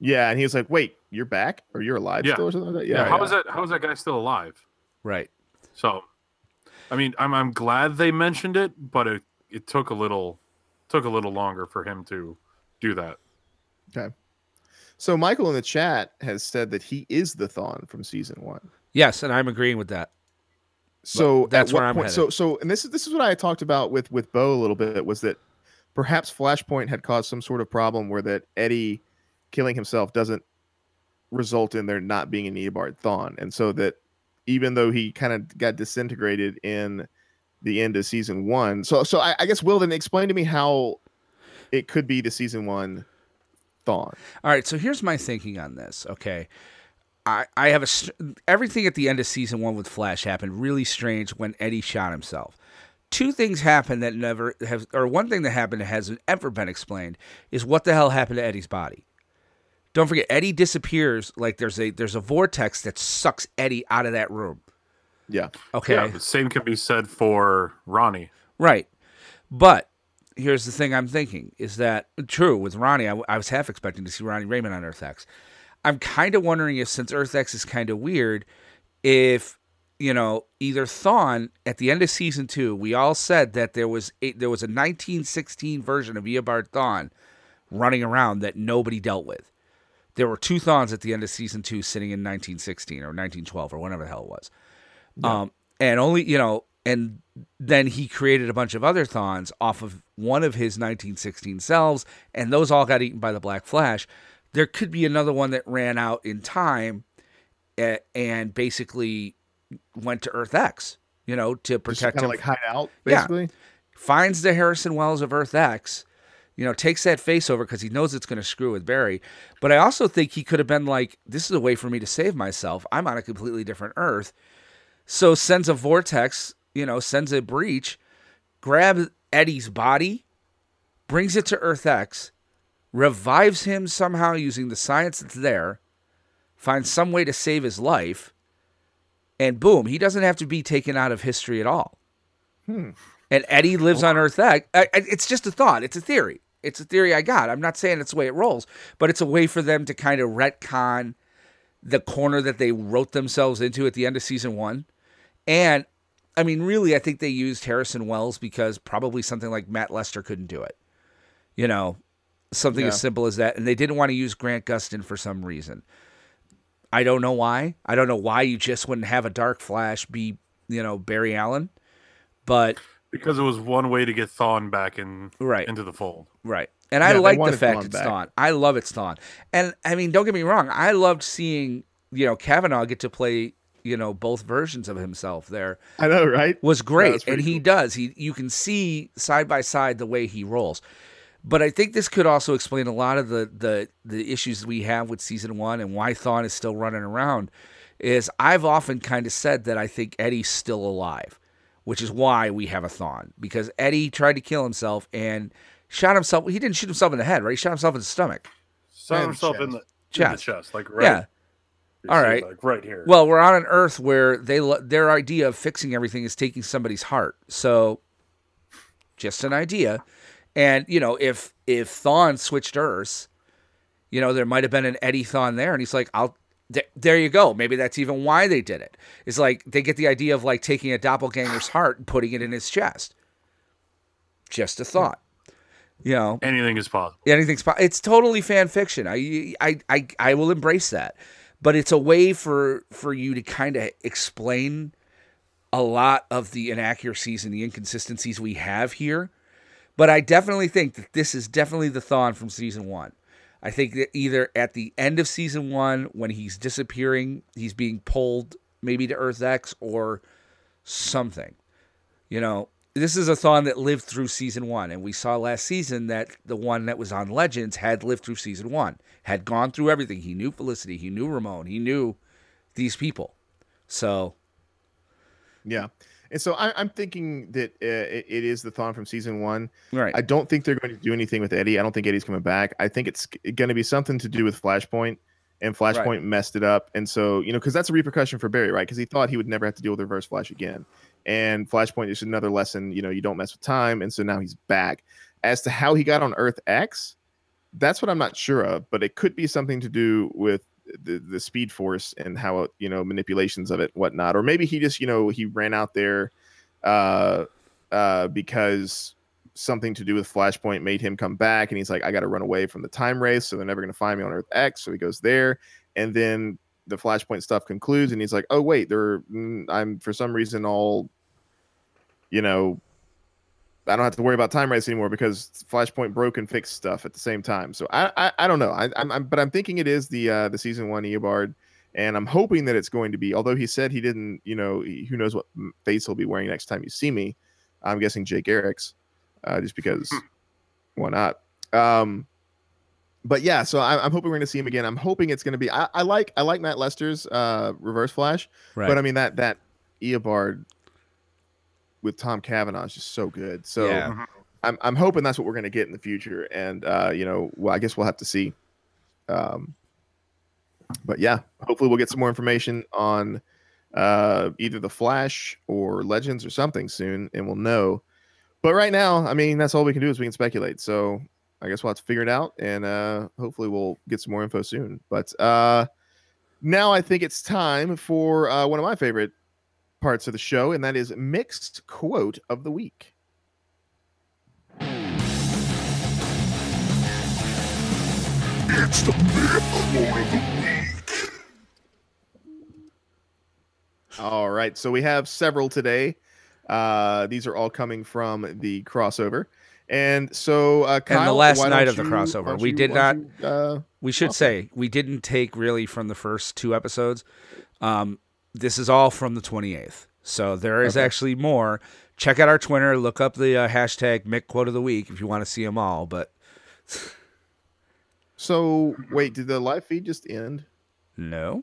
Yeah, and he was like, wait, you're back? Or you're alive yeah. still or something like that? Yeah. yeah how yeah. is that how is that guy still alive? Right. So I mean, I'm I'm glad they mentioned it, but it, it took a little took a little longer for him to do that. Okay. So Michael in the chat has said that he is the Thawne from season one. Yes, and I'm agreeing with that. So but that's where I'm point, headed. So so and this is this is what I talked about with, with Bo a little bit, was that perhaps Flashpoint had caused some sort of problem where that Eddie killing himself doesn't result in there not being an Eobard Thawne, and so that even though he kind of got disintegrated in the end of season one. So so I, I guess, Will, then explain to me how it could be the season one Thawne. All right, so here's my thinking on this, okay? I, I have a... Everything at the end of season one with Flash happened really strange when Eddie shot himself. two things happened that never have, or one thing that happened that hasn't ever been explained is what the hell happened to Eddie's body. Don't forget, Eddie disappears. Like there's a there's a vortex that sucks Eddie out of that room. Yeah. Okay. Yeah, the same can be said for Ronnie. Right. But here's the thing I'm thinking is that, true, with Ronnie, I, I was half expecting to see Ronnie Raymond on Earth-X. I'm kind of wondering if, since Earth-X is kind of weird, if, you know, either Thawne, at the end of season two, we all said that there was a, there was a nineteen sixteen version of Eobard Thawne running around that nobody dealt with. There were two Thawnes at the end of season two sitting in nineteen sixteen or nineteen twelve or whatever the hell it was. Yeah. Um, and only, you know, and then he created a bunch of other Thawnes off of one of his nineteen sixteen selves, and those all got eaten by the Black Flash. There could be another one that ran out in time and basically went to Earth-X, you know, to protect him. Just kind of like hide out, basically? Yeah. Finds the Harrison Wells of Earth-X, you know, takes that face over because he knows it's going to screw with Barry. But I also think he could have been like, this is a way for me to save myself. I'm on a completely different Earth. So sends a vortex, you know, sends a breach, grabs Eddie's body, brings it to Earth-X, revives him somehow using the science that's there, finds some way to save his life, and boom, he doesn't have to be taken out of history at all. Hmm. And Eddie lives on Earth-X. It's just a thought. It's a theory. It's a theory I got. I'm not saying it's the way it rolls, but it's a way for them to kind of retcon the corner that they wrote themselves into at the end of season one. And, I mean, really, I think they used Harrison Wells because probably something like Matt Lester couldn't do it. You know? Something yeah. as simple as that. And they didn't want to use Grant Gustin for some reason. I don't know why. I don't know why you just wouldn't have a Dark Flash be, you know, Barry Allen. But because it was one way to get Thawne back in, right. into the fold. Right. And yeah, I like the fact Thawne it's back. Thawne. I love it's Thawne. And, I mean, don't get me wrong. I loved seeing, you know, Kavanaugh get to play, you know, both versions of himself there. I know, right? Was great. Yeah, and he cool. does. He You can see side by side the way he rolls. But I think this could also explain a lot of the, the, the issues we have with season one and why Thawne is still running around is I've often kind of said that I think Eddie's still alive, which is why we have a Thawne, because Eddie tried to kill himself and shot himself. He didn't shoot himself in the head, right? He shot himself in the stomach. Shot himself in the chest, in the chest like right. Yeah. All right. Like right here. Well, we're on an Earth where they their idea of fixing everything is taking somebody's heart. So just an idea. And, you know, if if Thawne switched Earths, you know, there might have been an Eddie Thawne there. And he's like, I'll th- there you go. Maybe that's even why they did it. It's like they get the idea of, like, taking a doppelganger's heart and putting it in his chest. Just a thought. You know. Anything is possible. Anything's possible. It's totally fan fiction. I, I, I, I will embrace that. But it's a way for, for you to kind of explain a lot of the inaccuracies and the inconsistencies we have here. But I definitely think that this is definitely the Thawne from season one. I think that either at the end of season one, when he's disappearing, he's being pulled maybe to Earth-X or something. You know, this is a Thawne that lived through season one. And we saw last season that the one that was on Legends had lived through season one, had gone through everything. He knew Felicity. He knew Ramon. He knew these people. So. Yeah. And so I, I'm thinking that uh, it, it is the Thawne from season one. Right. I don't think they're going to do anything with Eddie. I don't think Eddie's coming back. I think it's going to be something to do with Flashpoint, and Flashpoint right. messed it up. And so, you know, because that's a repercussion for Barry, right? Because he thought he would never have to deal with Reverse Flash again. And Flashpoint is another lesson, you know, you don't mess with time. And so now he's back. As to how he got on Earth-X, that's what I'm not sure of, but it could be something to do with The, the speed force and how, you know, manipulations of it, whatnot. Or maybe he just, you know, he ran out there uh, uh, because something to do with Flashpoint made him come back. And he's like, I got to run away from the time race. So they're never going to find me on Earth X. So he goes there. And then the Flashpoint stuff concludes. And he's like, oh, wait, there I'm for some reason all, you know, I don't have to worry about time race anymore because Flashpoint broke and fixed stuff at the same time. So I I, I don't know. I, I'm, I'm but I'm thinking it is the uh, the season one Eobard, and I'm hoping that it's going to be. Although he said he didn't, you know, he, who knows what face he'll be wearing next time you see me. I'm guessing Jake Eric's, uh, just because why not? Um, but yeah, so I, I'm hoping we're going to see him again. I'm hoping it's going to be. I, I like I like Matt Lester's uh, Reverse Flash, right. But I mean that that Eobard with Tom Cavanaugh is just so good. So yeah. I'm I'm hoping that's what we're going to get in the future. And, uh, you know, well, I guess we'll have to see. Um, but yeah, hopefully we'll get some more information on uh, either The Flash or Legends or something soon, and we'll know. But right now, I mean, that's all we can do is we can speculate. So I guess we'll have to figure it out, and uh, hopefully we'll get some more info soon. But uh, now I think it's time for uh, one of my favorite parts of the show, and that is Mixed Quote of the Week. It's the Mixed Quote of the Week. All right, so we have several today. Uh, these are all coming from the crossover. And so, uh, Kyle, and the last night of the crossover, we did not. Uh, we should say we didn't take really from the first two episodes. Um, this is all from the twenty-eighth, so there is actually more. Check out our Twitter. Look up the uh, hashtag Mick Quote of the Week if you want to see them all. But so wait, did the live feed just end? No.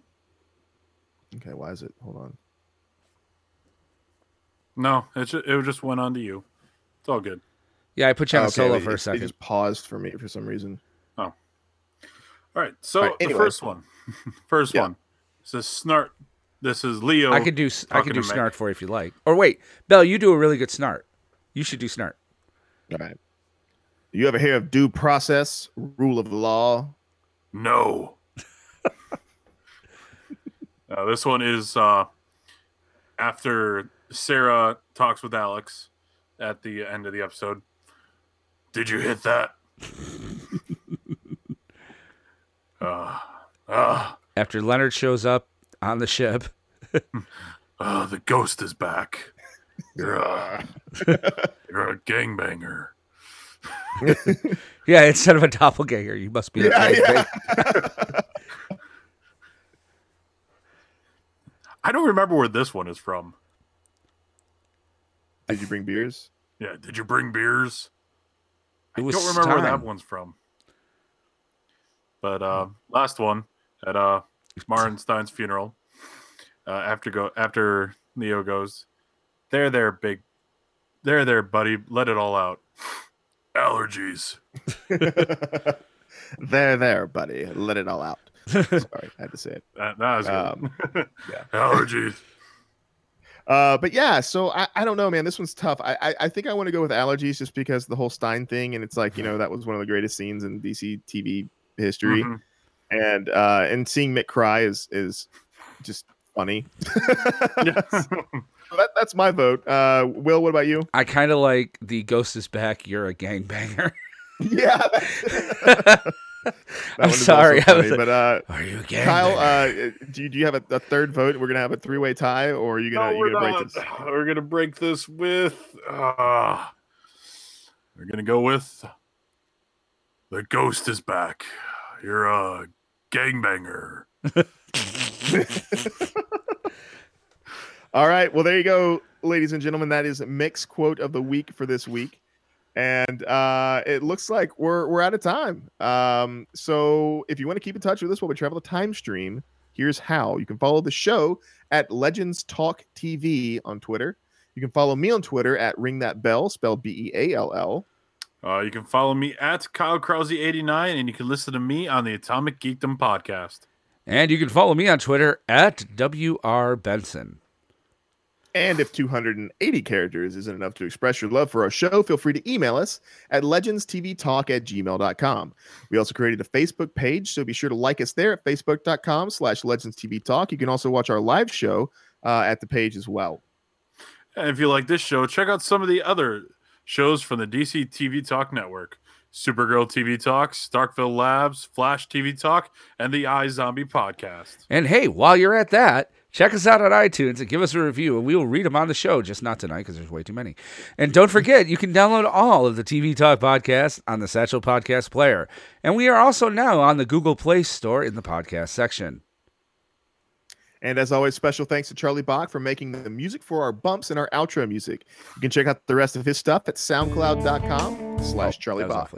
Okay, why is it? Hold on. No, it just, it just went on to you. It's all good. Yeah, I put you on oh, okay. solo for a second. It just paused for me for some reason. Oh. All right. So All right, anyway. the first one. first yeah. one. This is Snart. This is Leo. I could do I could do Snart Mick. for you if you like. Or wait, Bell, you do a really good Snart. You should do Snart. All right. Do you ever hear of due process, rule of law? No. uh, this one is uh, after Sarah talks with Alex at the end of the episode. Did you hit that? uh, uh, After Leonard shows up on the ship. uh, the ghost is back. You're a, you're a gangbanger. Yeah, instead of a doppelganger, you must be yeah, a gangbanger. Yeah. I don't remember where this one is from. Did you bring beers? Yeah, did you bring beers? I don't remember time. where that one's from. But uh, last one at uh, Martin Stein's funeral. Uh, after go after Leo goes, there, there, big, there, there, buddy, let it all out. Allergies. There, there, buddy, let it all out. Sorry, I had to say it. That, that was um, good. Yeah. Allergies. Uh, but yeah, so I, I don't know, man. This one's tough. I, I, I think I want to go with allergies just because the whole Stein thing, and it's like, you know, that was one of the greatest scenes in D C T V history, mm-hmm. and uh, and seeing Mick cry is is just funny. Yeah. So that, that's my vote. Uh, Will, what about you? I kind of like the ghost is back. You're a gangbanger. Yeah. That I'm sorry, funny, I was like, but uh, are you again, Kyle? Uh, do you do you have a, a third vote? We're gonna have a three-way tie, or are you gonna, no, you're gonna break this? We're gonna break this with. Uh, we're gonna go with the ghost is back. You're a gangbanger. All right, well there you go, ladies and gentlemen. That is Mick's Quote of the Week for this week. And uh, it looks like we're we're out of time. Um, so if you want to keep in touch with us while we travel the time stream, here's how. You can follow the show at Legends Talk T V on Twitter. You can follow me on Twitter at Ring That Bell, spelled B E A L L. Uh, you can follow me at Kyle Krause eighty-nine, and you can listen to me on the Atomic Geekdom podcast. And you can follow me on Twitter at W R Benson. And if two hundred eighty characters isn't enough to express your love for our show, feel free to email us at legends t v talk at gmail dot com. We also created a Facebook page, so be sure to like us there at facebook dot com slash legends t v talk. You can also watch our live show uh, at the page as well. And if you like this show, check out some of the other shows from the D C T V Talk Network. Supergirl T V Talk, Starkville Labs, Flash T V Talk, and the iZombie podcast. And hey, while you're at that, check us out on iTunes and give us a review, and we will read them on the show, just not tonight because there's way too many. And don't forget, you can download all of the T V Talk podcasts on the Satchel Podcast Player. And we are also now on the Google Play Store in the podcast section. And as always, special thanks to Charlie Bach for making the music for our bumps and our outro music. You can check out the rest of his stuff at soundcloud dot com slash Charlie Bach.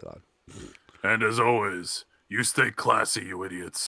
And as always, you stay classy, you idiots.